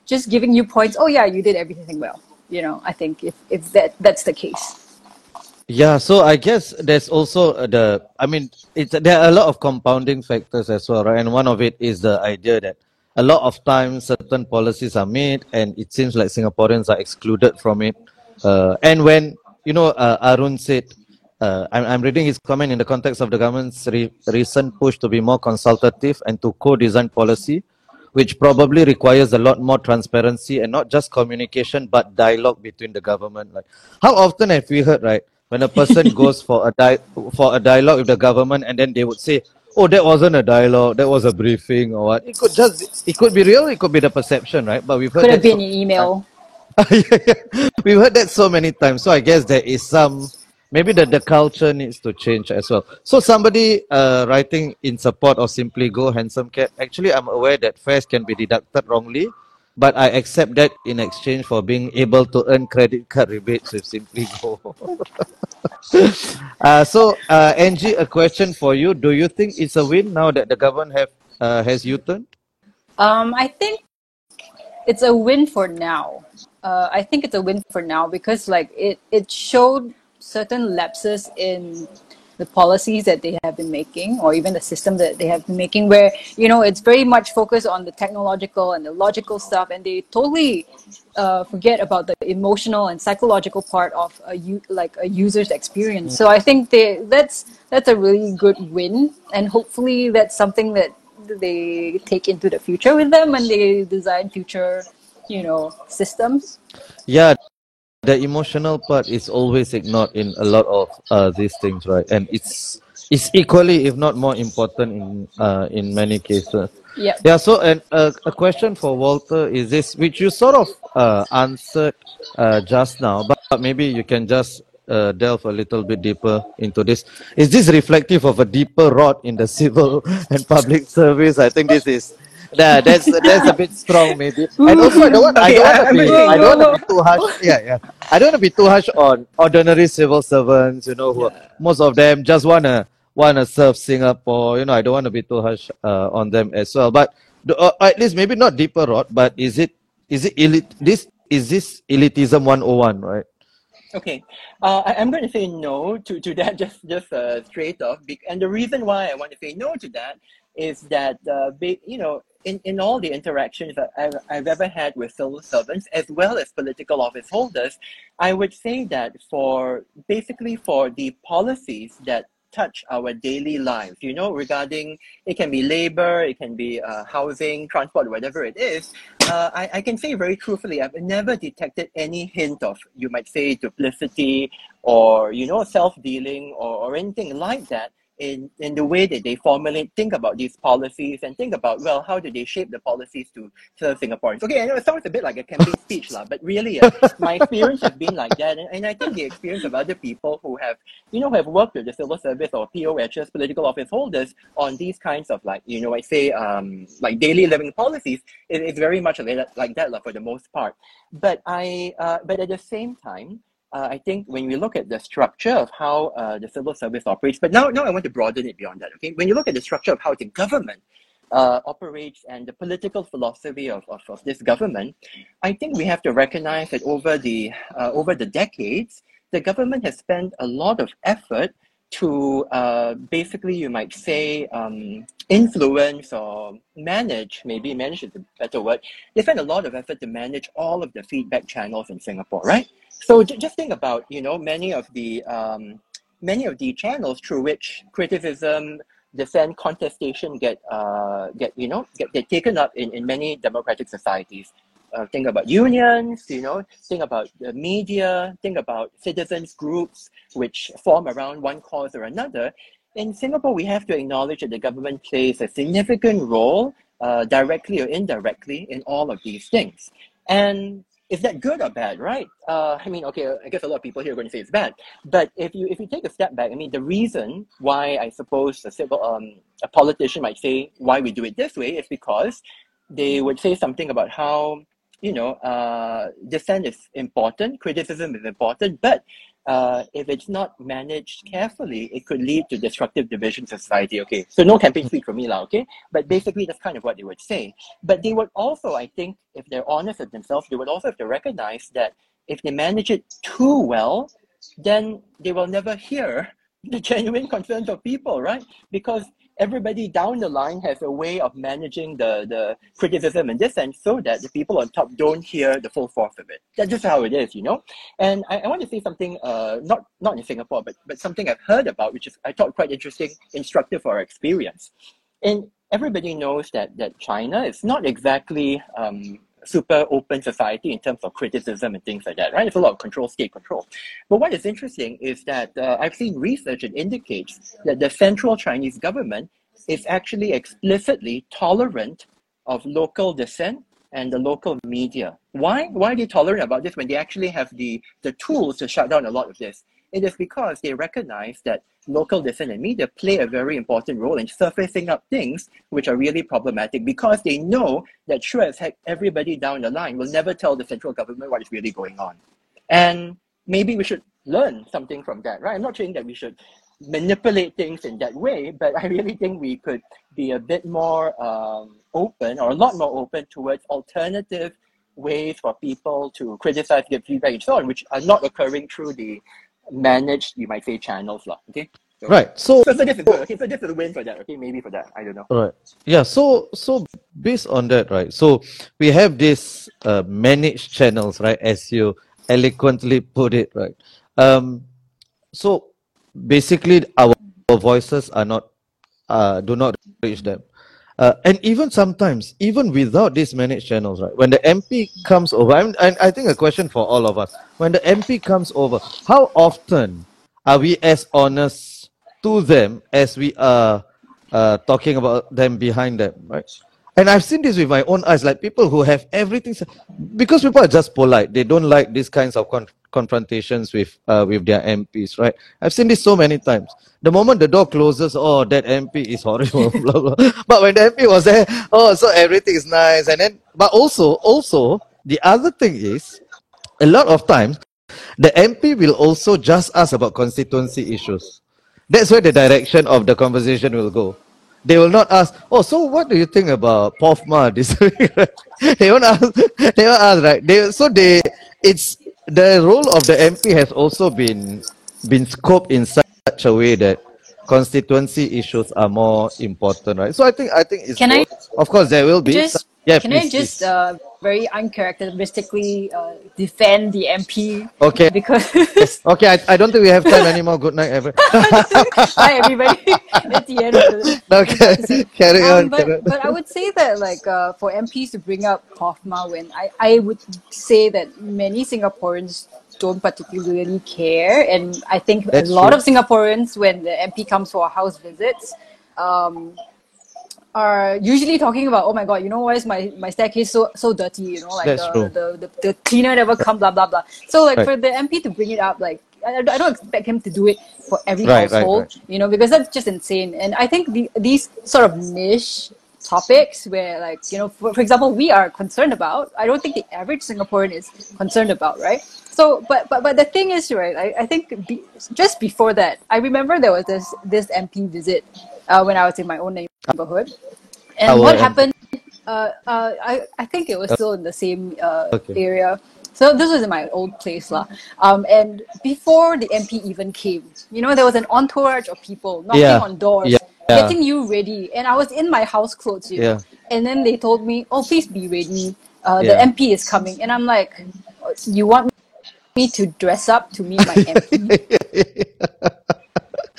just giving you points. Oh, yeah, you did everything well. You know, I think if, if that that's the case. Yeah, so I guess there's also the, I mean, it's, there are a lot of compounding factors as well, right? And one of it is the idea that a lot of times certain policies are made and it seems like Singaporeans are excluded from it. Uh, and when, you know, uh, Arun said, uh, I'm, I'm reading his comment in the context of the government's re- recent push to be more consultative and to co-design policy, which probably requires a lot more transparency and not just communication, but dialogue between the government. Like, how often have we heard, right, when a person goes for a di- for a dialogue with the government and then they would say, oh, that wasn't a dialogue, that was a briefing or what. It could just, it could be real, it could be the perception, right? But we've heard could have been so an email. We've heard that so many times. So I guess there is some, maybe the, the culture needs to change as well. So somebody uh, writing in support of SimplyGo, Handsome Cat, actually I'm aware that fares can be deducted wrongly, but I accept that in exchange for being able to earn credit card rebates with SimplyGo. uh, so, uh, Anngee, a question for you. Do you think it's a win now that the government have uh, has U-turned? Um, I think it's a win for now. Uh, I think it's a win for now because, like, it, it showed certain lapses in the policies that they have been making or even the system that they have been making where, you know, it's very much focused on the technological and the logical stuff and they totally uh, forget about the emotional and psychological part of a u- like a user's experience. So I think they that's that's a really good win and hopefully that's something that they take into the future with them when they design future, you know, systems. Yeah. The emotional part is always ignored in a lot of uh, these things, right? And it's it's equally, if not more important, in uh, in many cases. Yeah. Yeah. So, and uh, a question for Walter is this, which you sort of uh, answered uh, just now, but, but maybe you can just uh, delve a little bit deeper into this. Is this reflective of a deeper rot in the civil and public service? I think this is. Nah, that's that's a bit strong maybe. And also I don't want okay, I don't want to be I don't want to be too harsh. Yeah, yeah. I don't want to be too harsh on ordinary civil servants, you know, who yeah. most of them just wanna want to serve Singapore, you know, I don't want to be too harsh uh, on them as well. But the, or at least maybe not deeper rot, but is it is it elite, this is this elitism one oh one, right? Okay, uh, I, I'm going to say no to, to that just just uh, straight off. And the reason why I want to say no to that is that uh, you know in, in all the interactions that I've, I've ever had with civil servants as well as political office holders, I would say that for basically for the policies that touch our daily lives, you know, regarding, it can be labor, it can be uh, housing, transport, whatever it is, uh, I, I can say very truthfully, I've never detected any hint of, you might say, duplicity or, you know, self-dealing or, or anything like that in, in the way that they formulate, think about these policies and think about, well, how do they shape the policies to serve Singaporeans? Okay, I know it sounds a bit like a campaign speech, lah, but really, uh, my experience has been like that. And, and I think the experience of other people who have, you know, who have worked with the civil service or P O Hs, political office holders, on these kinds of, like, you know, I say, um, like daily living policies, it, it's very much like that, lah, for the most part. But I, uh, but at the same time, Uh, I think when we look at the structure of how uh, the civil service operates, but now, now I want to broaden it beyond that, okay? When you look at the structure of how the government uh, operates and the political philosophy of, of, of this government, I think we have to recognize that over the, uh, over the decades, the government has spent a lot of effort to uh, basically, you might say, um, influence or manage, maybe manage is a better word. They spent a lot of effort to manage all of the feedback channels in Singapore, right? So just think about, you know, many of the um, many of the channels through which criticism, dissent, contestation get uh, get you know get, get taken up in, in many democratic societies. Uh, think about unions, you know, think about the media, think about citizens groups which form around one cause or another. In Singapore, we have to acknowledge that the government plays a significant role, uh, directly or indirectly, in all of these things. And is that good or bad, right? Uh, I mean, okay, I guess a lot of people here are going to say it's bad. But if you if you take a step back, I mean, the reason why I suppose a civil um, a politician might say why we do it this way is because they would say something about how, you know, uh, dissent is important, criticism is important, but uh, if it's not managed carefully, it could lead to destructive divisions of society, okay? So no campaign speech from me, lah, okay? But basically, that's kind of what they would say. But they would also, I think, if they're honest with themselves, they would also have to recognize that if they manage it too well, then they will never hear the genuine concerns of people, right? Because everybody down the line has a way of managing the, the criticism and dissent so that the people on top don't hear the full force of it. That's just how it is, you know? And I, I want to say something, uh, not not in Singapore, but, but something I've heard about, which is, I thought, quite interesting, instructive for our experience. And everybody knows that, that China is not exactly um, super open society in terms of criticism and things like that, right? It's a lot of control, state control. But what is interesting is that uh, I've seen research that indicates that the central Chinese government is actually explicitly tolerant of local dissent and the local media. Why? Why are they tolerant about this when they actually have the, the tools to shut down a lot of this? It is because they recognize that local dissent and media play a very important role in surfacing up things which are really problematic, because they know that sure as heck everybody down the line will never tell the central government what is really going on. And maybe we should learn something from that, right? I'm not saying that we should manipulate things in that way, but I really think we could be a bit more um, open, or a lot more open, towards alternative ways for people to criticize, give feedback, and so on, which are not occurring through the managed, you might say, channels, lah. Okay, so, right. So, so, so this is good. Okay, so this is a win for that. Okay, maybe for that. I don't know. Right. Yeah. So, so based on that, right? So we have this uh, managed channels, right? As you eloquently put it, right? Um, so basically, our, our voices are not, uh, do not reach them, uh, and even sometimes, even without these managed channels, right? When the M P comes over, I'm, and I think a question for all of us: when the M P comes over, how often are we as honest to them as we are uh, talking about them behind them, right? And I've seen this with my own eyes, like people who have everything, because people are just polite. They don't like these kinds of con- confrontations with uh, with their M Ps, right? I've seen this so many times. The moment the door closes, oh, that M P is horrible, blah, blah. But when the M P was there, oh, so everything is nice. And then, but also, also, the other thing is, a lot of times, the M P will also just ask about constituency issues. That's where the direction of the conversation will go. They will not ask, oh, so what do you think about POFMA? They won't ask, they won't ask, right? They, so they, it's, the role of the M P has also been, been scoped in such a way that constituency issues are more important, right? So I think, I think it's, can I, of course there will be. Just, some, yeah, can please, I just uh, very uncharacteristically uh, defend the M P? Okay. Because yes. Okay, I, I don't think we have time anymore. Good night, everybody. Hi, everybody. That's the end of the okay. Carry um, on. But, carry on. But I would say that like uh, for M Ps to bring up POFMA, when I, I would say that many Singaporeans don't particularly care, and I think that's a lot true. Of Singaporeans, when the M P comes for house visits, um, are usually talking about, oh my god, you know, why is my, my staircase so so dirty, you know, like the, the, the, the cleaner never come, blah blah blah. So like right. for the M P to bring it up, like I, I don't expect him to do it for every right, household, right, right. you know, because that's just insane. And I think the, these sort of niche topics where, like, you know, for, for example, we are concerned about, I don't think the average Singaporean is concerned about, right? So, but but but the thing is, right, I, I think be, just before that, I remember there was this this M P visit uh, when I was in my own neighborhood. And what happened, uh, uh, I, I think it was still in the same uh, okay. area. So this was in my old place. La. Um, and before the M P even came, you know, there was an entourage of people knocking yeah. on doors. Yeah. Yeah. Getting you ready, and I was in my house clothes, you yeah. know, and then they told me, oh, please be ready, uh, yeah. the M P is coming, and I'm like, you want me to dress up to meet my M P?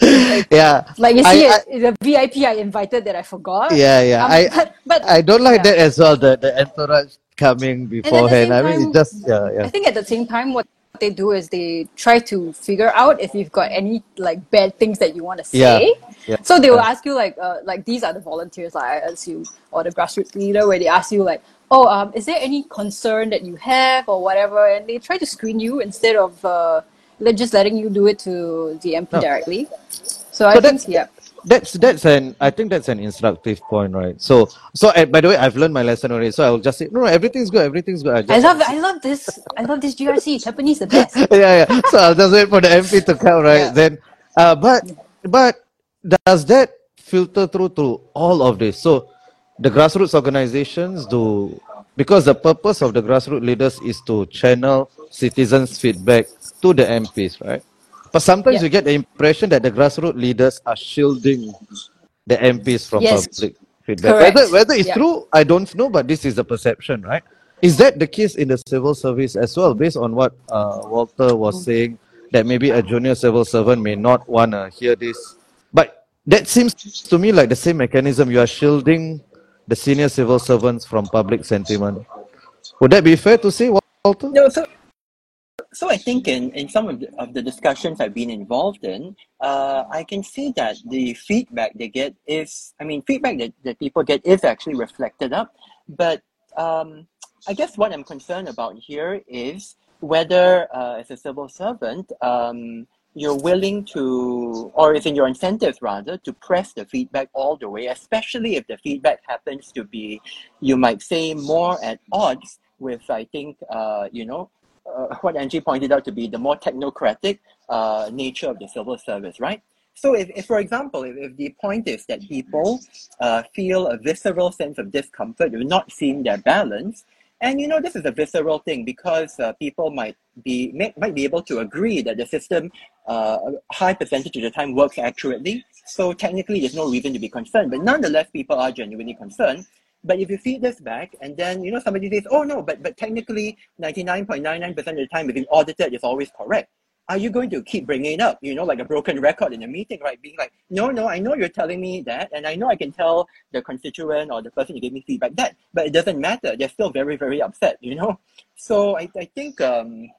Like, yeah, like you see, I, I, the V I P I invited that I forgot. Yeah, yeah, um, I, but, but, I don't like yeah. that as well, the, the entourage coming beforehand, I mean, time, it just, yeah, yeah. I think at the same time, what they do is they try to figure out if you've got any like bad things that you want to say. Yeah, yeah, so they will yeah. ask you like, uh, like these are the volunteers, like I assume, or the grassroots leader, where they ask you like, oh, um, is there any concern that you have or whatever? And they try to screen you instead of uh, just letting you do it to the M P no. directly. So I but think, yeah. That's that's an I think that's an instructive point, right? So so uh, by the way, I've learned my lesson already. So I'll just say no, no everything's good, everything's good. I, just, I love I love this I love this G R C. Japanese the best. Yeah, yeah. So I'll just wait for the M P to come, right? Yeah. Then, uh, but but does that filter through to all of this? So the grassroots organizations do, because the purpose of the grassroots leaders is to channel citizens' feedback to the M Ps, right? But sometimes yeah. you get the impression that the grassroots leaders are shielding the M Ps from yes. public feedback. Correct. Whether, whether it's yeah. true, I don't know, but this is the perception, right? Is that the case in the civil service as well, based on what uh, Walter was mm-hmm. saying, that maybe a junior civil servant may not want to hear this? But that seems to me like the same mechanism. You are shielding the senior civil servants from public sentiment. Would that be fair to say, Walter? No, sir. So I think in, in some of the, of the discussions I've been involved in, uh, I can see that the feedback they get is, I mean, feedback that, that people get is actually reflected up. But um, I guess what I'm concerned about here is whether uh, as a civil servant, um, you're willing to, or is in your incentives rather, to press the feedback all the way, especially if the feedback happens to be, you might say, more at odds with, I think, uh, you know, Uh, what Anngee pointed out to be the more technocratic uh, nature of the civil service, right? So if, if for example, if, if the point is that people uh, feel a visceral sense of discomfort, you're not seeing their balance, and you know, this is a visceral thing because uh, people might be may, might be able to agree that the system uh, a high percentage of the time works accurately, so technically there's no reason to be concerned, but nonetheless people are genuinely concerned. But if you feed this back and then, you know, somebody says, oh, no, but but technically ninety-nine point nine nine percent of the time being audited is always correct. Are you going to keep bringing it up, you know, like a broken record in a meeting, right? Being like, no, no, I know you're telling me that. And I know I can tell the constituent or the person who gave me feedback that, but it doesn't matter. They're still very, very upset, you know. So I, I think um,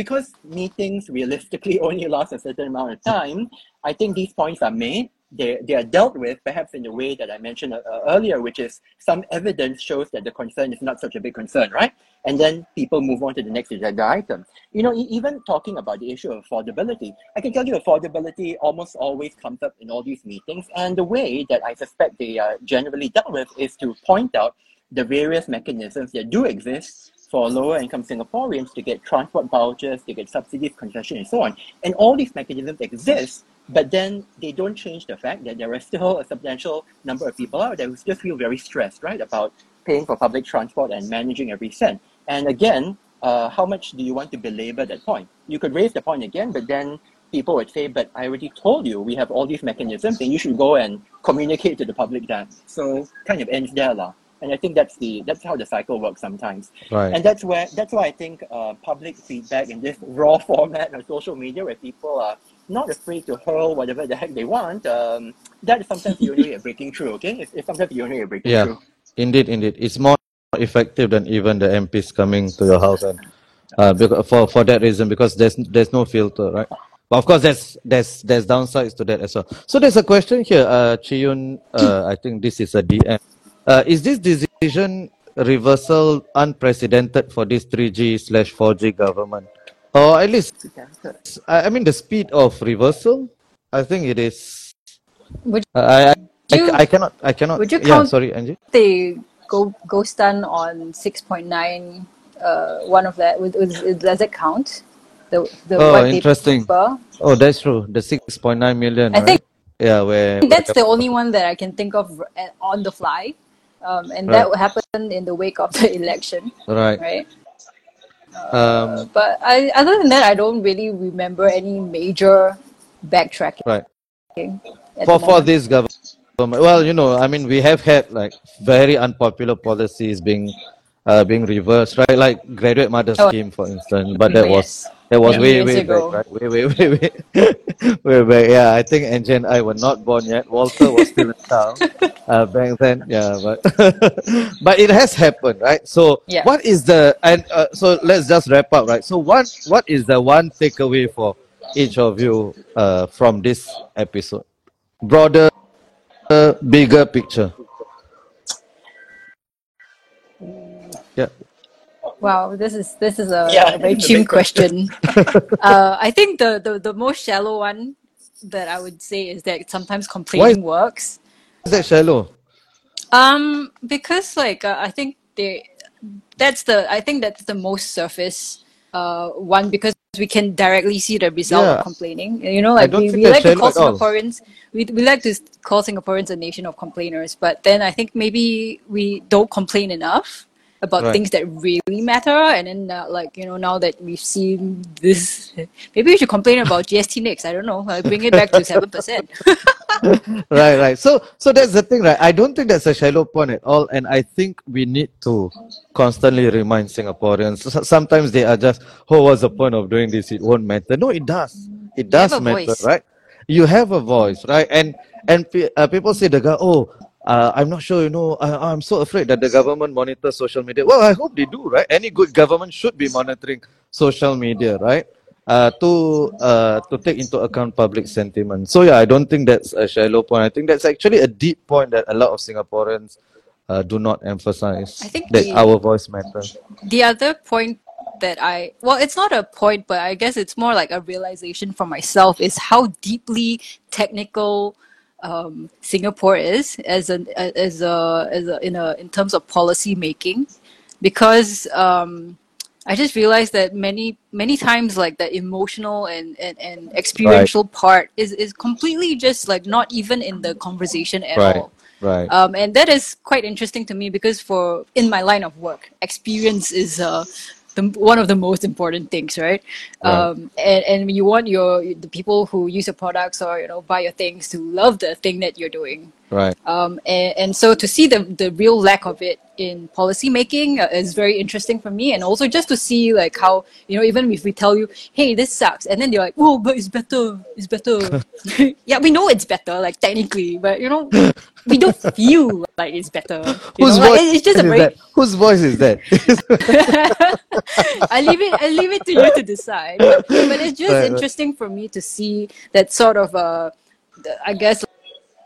because meetings realistically only last a certain amount of time, I think these points are made. They, they are dealt with perhaps in the way that I mentioned uh, earlier, which is some evidence shows that the concern is not such a big concern, right? And then people move on to the next agenda item. You know, even talking about the issue of affordability, I can tell you affordability almost always comes up in all these meetings. And the way that I suspect they are generally dealt with is to point out the various mechanisms that do exist for lower-income Singaporeans to get transport vouchers, to get subsidies, concessions, and so on. And all these mechanisms exist But then they don't change the fact that there are still a substantial number of people out there who still feel very stressed, right, about paying for public transport and managing every cent. And again, uh, how much do you want to belabor that point? You could raise the point again, but then people would say, but I already told you, we have all these mechanisms and you should go and communicate to the public that. So kind of ends there. La. And I think that's the that's how the cycle works sometimes. Right. And that's where that's why I think uh, public feedback in this raw format on social media where people are not afraid to hurl whatever the heck they want, um, that is sometimes the only way of breaking through, okay? It's, it's sometimes the only way of breaking yeah. through. Yeah, indeed, indeed. It's more effective than even the M Ps coming to your house and uh, for, for that reason, because there's there's no filter, right? But of course, there's there's there's downsides to that as well. So there's a question here, uh, Chiyun. Uh, I think this is a D M. Uh, is this decision reversal unprecedented for this three G slash four G government, or at least I mean the speed of reversal? I think it is. Would uh, I, you, I, I cannot. I cannot. Would you count? Yeah, sorry, Angie. The go go stun on six point nine. Uh, one of that. With, with, does it count? The, the oh, interesting. Oh, that's true. The six point nine million. I right? think. Yeah, where, I think that's where the only one that I can think of on the fly, um, and right. that happened in the wake of the election. Right. Right. Uh, um, but I, other than that, I don't really remember any major backtracking. Right. For for this government, well, you know, I mean, we have had like very unpopular policies being uh, being reversed, right? Like graduate mother oh. scheme, for instance, but that yes. was. That was yeah, way, way back, right? way, way, way, way, way back. Yeah, I think Angie and I were not born yet. Walter was still in town uh, back then. Yeah, but but it has happened, right? So yeah. what is the and uh, so let's just wrap up, right? So what what is the one takeaway for each of you uh, from this episode? Broader, uh, bigger picture. Yeah. Wow, this is this is a, yeah, a very cheap a question. uh, I think the, the, the most shallow one that I would say is that sometimes complaining Why? works. Why is that shallow? Um, because like uh, I think they that's the I think that's the most surface uh one because we can directly see the result yeah. of complaining. You know, like we, we like to call Singaporeans we we like to call Singaporeans a nation of complainers, but then I think maybe we don't complain enough about right. things that really matter, and then uh, like you know, now that we've seen this, maybe we should complain about G S T next. I don't know. I'll bring it back to seven percent. Right, right. So, so that's the thing, right? I don't think that's a shallow point at all, and I think we need to constantly remind Singaporeans. Sometimes they are just, "Oh, what's the point of doing this? It won't matter." No, it does. It does matter, voice. right? You have a voice, right? And and uh, people say the guy, oh. Uh, I'm not sure, you know, I, I'm so afraid that the government monitors social media. Well, I hope they do, right? Any good government should be monitoring social media, right? Uh, to uh, to take into account public sentiment. So, yeah, I don't think that's a shallow point. I think that's actually a deep point that a lot of Singaporeans uh, do not emphasize, I think that the, our voice matters. The other point that I, well, it's not a point, but I guess it's more like a realization for myself is how deeply technical Um, Singapore is as an as a as a, in a in terms of policy making, because um, I just realized that many many times like the emotional and, and, and experiential right. part is, is completely just like not even in the conversation at right. all. Right. Um, and that is quite interesting to me because for in my line of work, experience is uh, the, one of the most important things, right? right. Um, and, and you want your the people who use your products or you know buy your things to love the thing that you're doing, right? Um, and, and so to see the the real lack of it in policy making is very interesting for me, and also just to see like how you know even if we tell you, hey, this sucks, and then they're like, oh, but it's better, it's better. Yeah, we know it's better, like technically, but you know. We don't feel like it's better. Whose voice, like, it's just a very... Whose voice is that? I leave it. I leave it to you to decide. But, but it's just right, interesting right. for me to see that sort of, uh, I guess,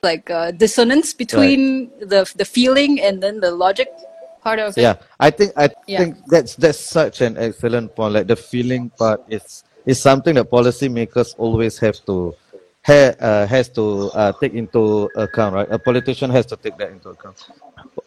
like uh, dissonance between right. the the feeling and then the logic part of it. Yeah, I think I yeah. think that's that's such an excellent point. Like the feeling part is is something that policymakers always have to. Ha, uh, has to uh, take into account, right? A politician has to take that into account.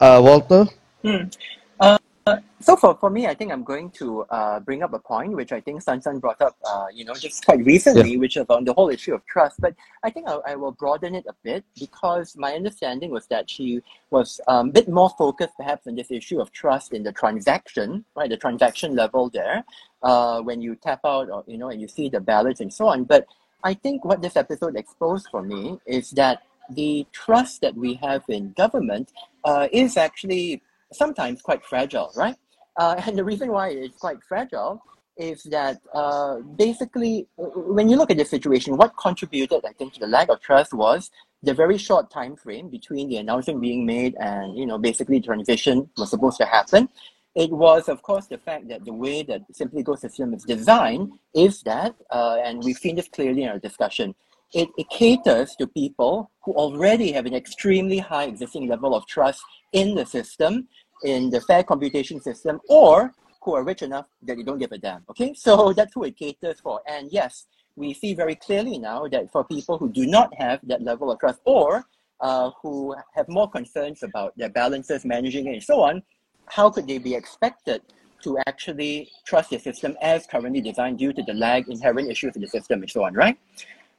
Uh, Walter? Hmm. Uh, Uh, so for, for me, I think I'm going to uh, bring up a point which I think Sun Sun brought up, uh, you know, just quite recently, yeah. which is on the whole issue of trust. But I think I'll, I will broaden it a bit, because my understanding was that she was um, a bit more focused perhaps on this issue of trust in the transaction, right, the transaction level there, uh, when you tap out or, you know, and you see the balance and so on. But I think what this episode exposed for me is that the trust that we have in government uh, is actually sometimes quite fragile, right? Uh, and the reason why it's quite fragile is that uh, basically, when you look at the situation, what contributed, I think, to the lack of trust was the very short time frame between the announcement being made and, you know, basically transition was supposed to happen. It was, of course, the fact that the way that SimplyGo system is designed is that, uh, and we've seen this clearly in our discussion, It, it caters to people who already have an extremely high existing level of trust in the system, in the fair computation system, or who are rich enough that they don't give a damn, okay? So that's who it caters for. And yes, we see very clearly now that for people who do not have that level of trust, or uh, who have more concerns about their balances, managing it, and so on, how could they be expected to actually trust the system as currently designed due to the lag, inherent issues in the system, and so on, right?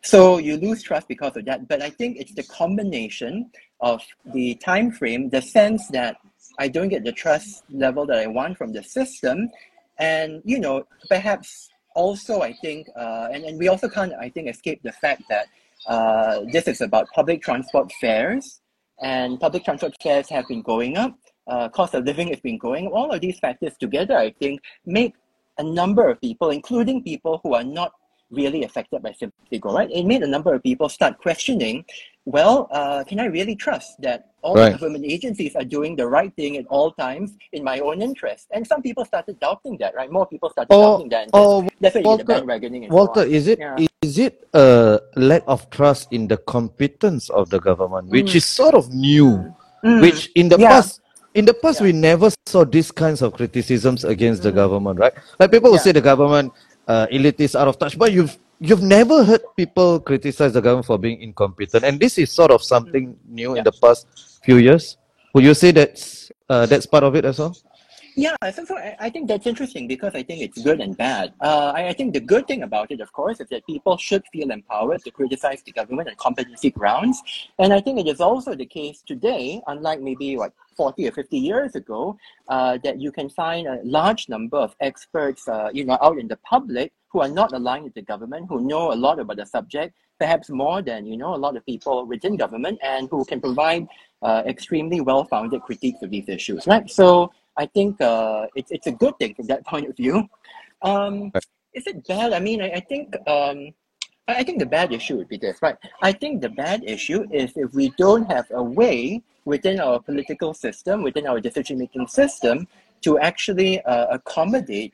So you lose trust because of that. But I think it's the combination of the time frame, the sense that I don't get the trust level that I want from the system. And, you know, perhaps also I think, uh, and, and we also can't, I think, escape the fact that uh, this is about public transport fares, and public transport fares have been going up. Uh, cost of living has been going up. All of these factors together, I think, make a number of people, including people who are not really affected by SimplyGo, right? It made a number of people start questioning, well, uh, can I really trust that all right. government agencies are doing the right thing at all times in my own interest? And some people started doubting that, right? More people started oh, doubting that. Oh, that's what Walter, the and Walter so is it yeah. is it a lack of trust in the competence of the government, which mm. is sort of new, mm. which in the yeah. past, in the past yeah. we never saw these kinds of criticisms against mm. the government, right? Like people yeah. will say the government Uh, elitist, out of touch, but you've you've never heard people criticize the government for being incompetent, and this is sort of something new yeah. in the past few years. Would you say that's uh, that's part of it as well? Yeah, so, so I, I think that's interesting, because I think it's good and bad. Uh, I, I think the good thing about it, of course, is that people should feel empowered to criticize the government on competency grounds, and I think it is also the case today, unlike maybe what. forty or fifty years ago, uh, that you can find a large number of experts, uh, you know, out in the public who are not aligned with the government, who know a lot about the subject, perhaps more than, you know, a lot of people within government, and who can provide uh, extremely well-founded critiques of these issues, right? So I think uh, it's it's a good thing from that point of view. Um, is it bad? I mean, I, I think um, I think the bad issue would be this, right? I think the bad issue is if we don't have a way within our political system, within our decision-making system, to actually uh, accommodate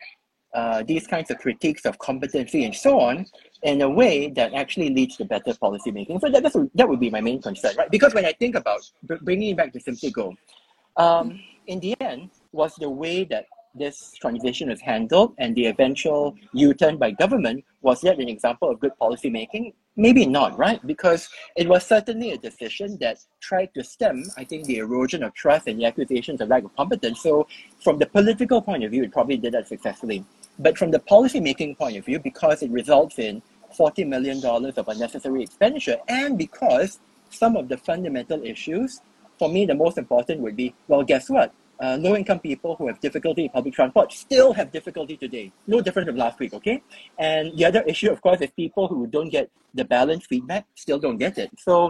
uh, these kinds of critiques of competency and so on in a way that actually leads to better policy-making. So that, that's, that would be my main concern, right? Because when I think about bringing it back to SimplyGo, um, in the end, was the way that this transition was handled and the eventual U-turn by government, was that an example of good policymaking? Maybe not, right? Because it was certainly a decision that tried to stem, I think, the erosion of trust and the accusations of lack of competence. So from the political point of view, it probably did that successfully. But from the policymaking point of view, because it results in forty million dollars of unnecessary expenditure, and because some of the fundamental issues, for me, the most important would be, well, guess what? Uh, low-income people who have difficulty in public transport still have difficulty today. No different from last week, okay? And the other issue, of course, is people who don't get the balanced feedback still don't get it. So,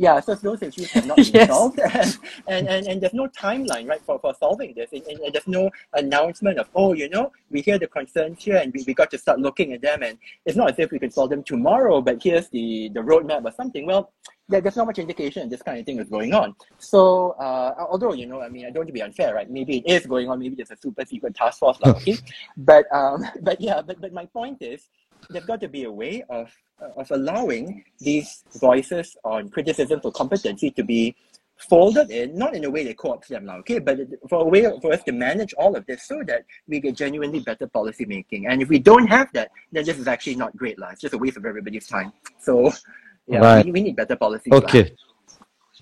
yeah, so those issues have not been yes. solved. And, and, and, and there's no timeline, right, for, for solving this. And, and there's no announcement of, oh, you know, we hear the concerns here and we, we got to start looking at them. And it's not as if we can solve them tomorrow, but here's the, the roadmap or something. Well, there's not much indication this kind of thing is going on. So, uh, although, you know, I mean, I don't want to be unfair, right? Maybe it is going on. Maybe there's a super secret task force, like, okay? But, um, but yeah, but, but my point is, there's got to be a way of of allowing these voices on criticism for competency to be folded in, not in a way that co-opts them now, okay? But for a way for us to manage all of this so that we get genuinely better policy making. And if we don't have that, then this is actually not great, lah. It's just a waste of everybody's time. So. Yeah, right. we, we need better policies. Okay, right?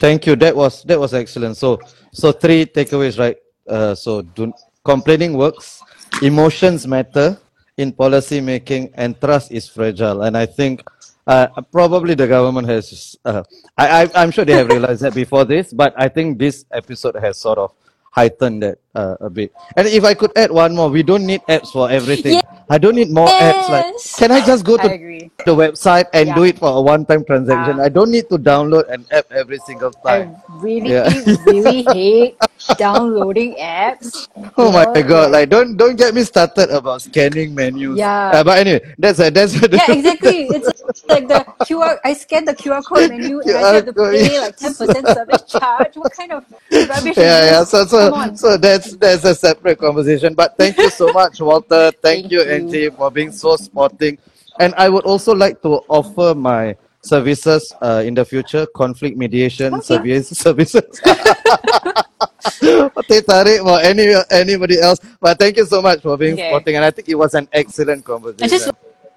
Thank you. That was that was excellent. So so three takeaways, right? Uh, so do Complaining works, emotions matter in policy making, and trust is fragile. And I think uh, probably the government has, uh, I, I, I'm sure they have realized that before this, but I think this episode has sort of heightened that uh, a bit. And if I could add one more, we don't need apps for everything. Yes. I don't need more yes. apps. Like, can I just go to the website and yeah. do it for a one-time transaction? Yeah. I don't need to download an app every single time. I really, yeah. really hate downloading apps. Oh my know? God! Like, don't don't get me started about scanning menus. Yeah. Uh, but anyway, that's a, that's. A, that's yeah, exactly. It's like the Q R. I scan the Q R code menu and I have to pay like ten percent service charge. What kind of rubbish? Yeah, yeah. So so. So that's that's a separate conversation. But thank you so much, Walter. Thank, thank you, Anngee, for being so sporting. And I would also like to offer my services uh, in the future, conflict mediation okay. service, services. Teh Tarik or any anybody else. But thank you so much for being okay. sporting. And I think it was an excellent conversation. Just,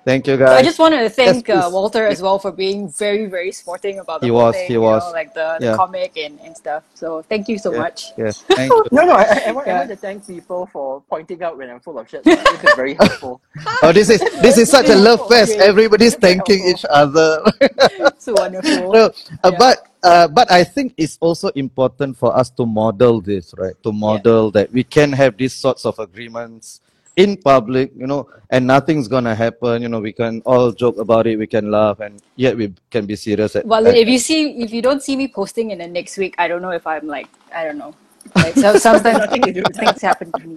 thank you, guys. I just want to thank yes, uh, Walter as well for being very, very sporting about the he was, thing, he was. You know, like the, yeah. the comic and, and stuff. So thank you so yeah, much. Yes, thank you. No, no, I, I, want, yeah. I want to thank people for pointing out when I'm full of shit. So this is very helpful. Oh, this is this is such a love fest. Okay. Everybody's thanking each other. It's wonderful. No, uh, yeah. But uh, but I think it's also important for us to model this, right? To model yeah. that we can have these sorts of agreements in public, you know, and nothing's gonna happen. You know, we can all joke about it, we can laugh, and yet we can be serious. At, well, at, if you see, if you don't see me posting in the next week, I don't know if I'm like, I don't know. Like, so sometimes I think things happen to me.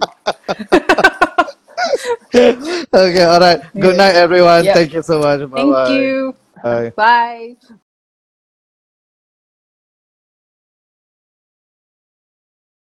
Okay, all right. Good night, everyone. Yep. Thank you so much. Bye-bye. Thank you. Bye. Bye.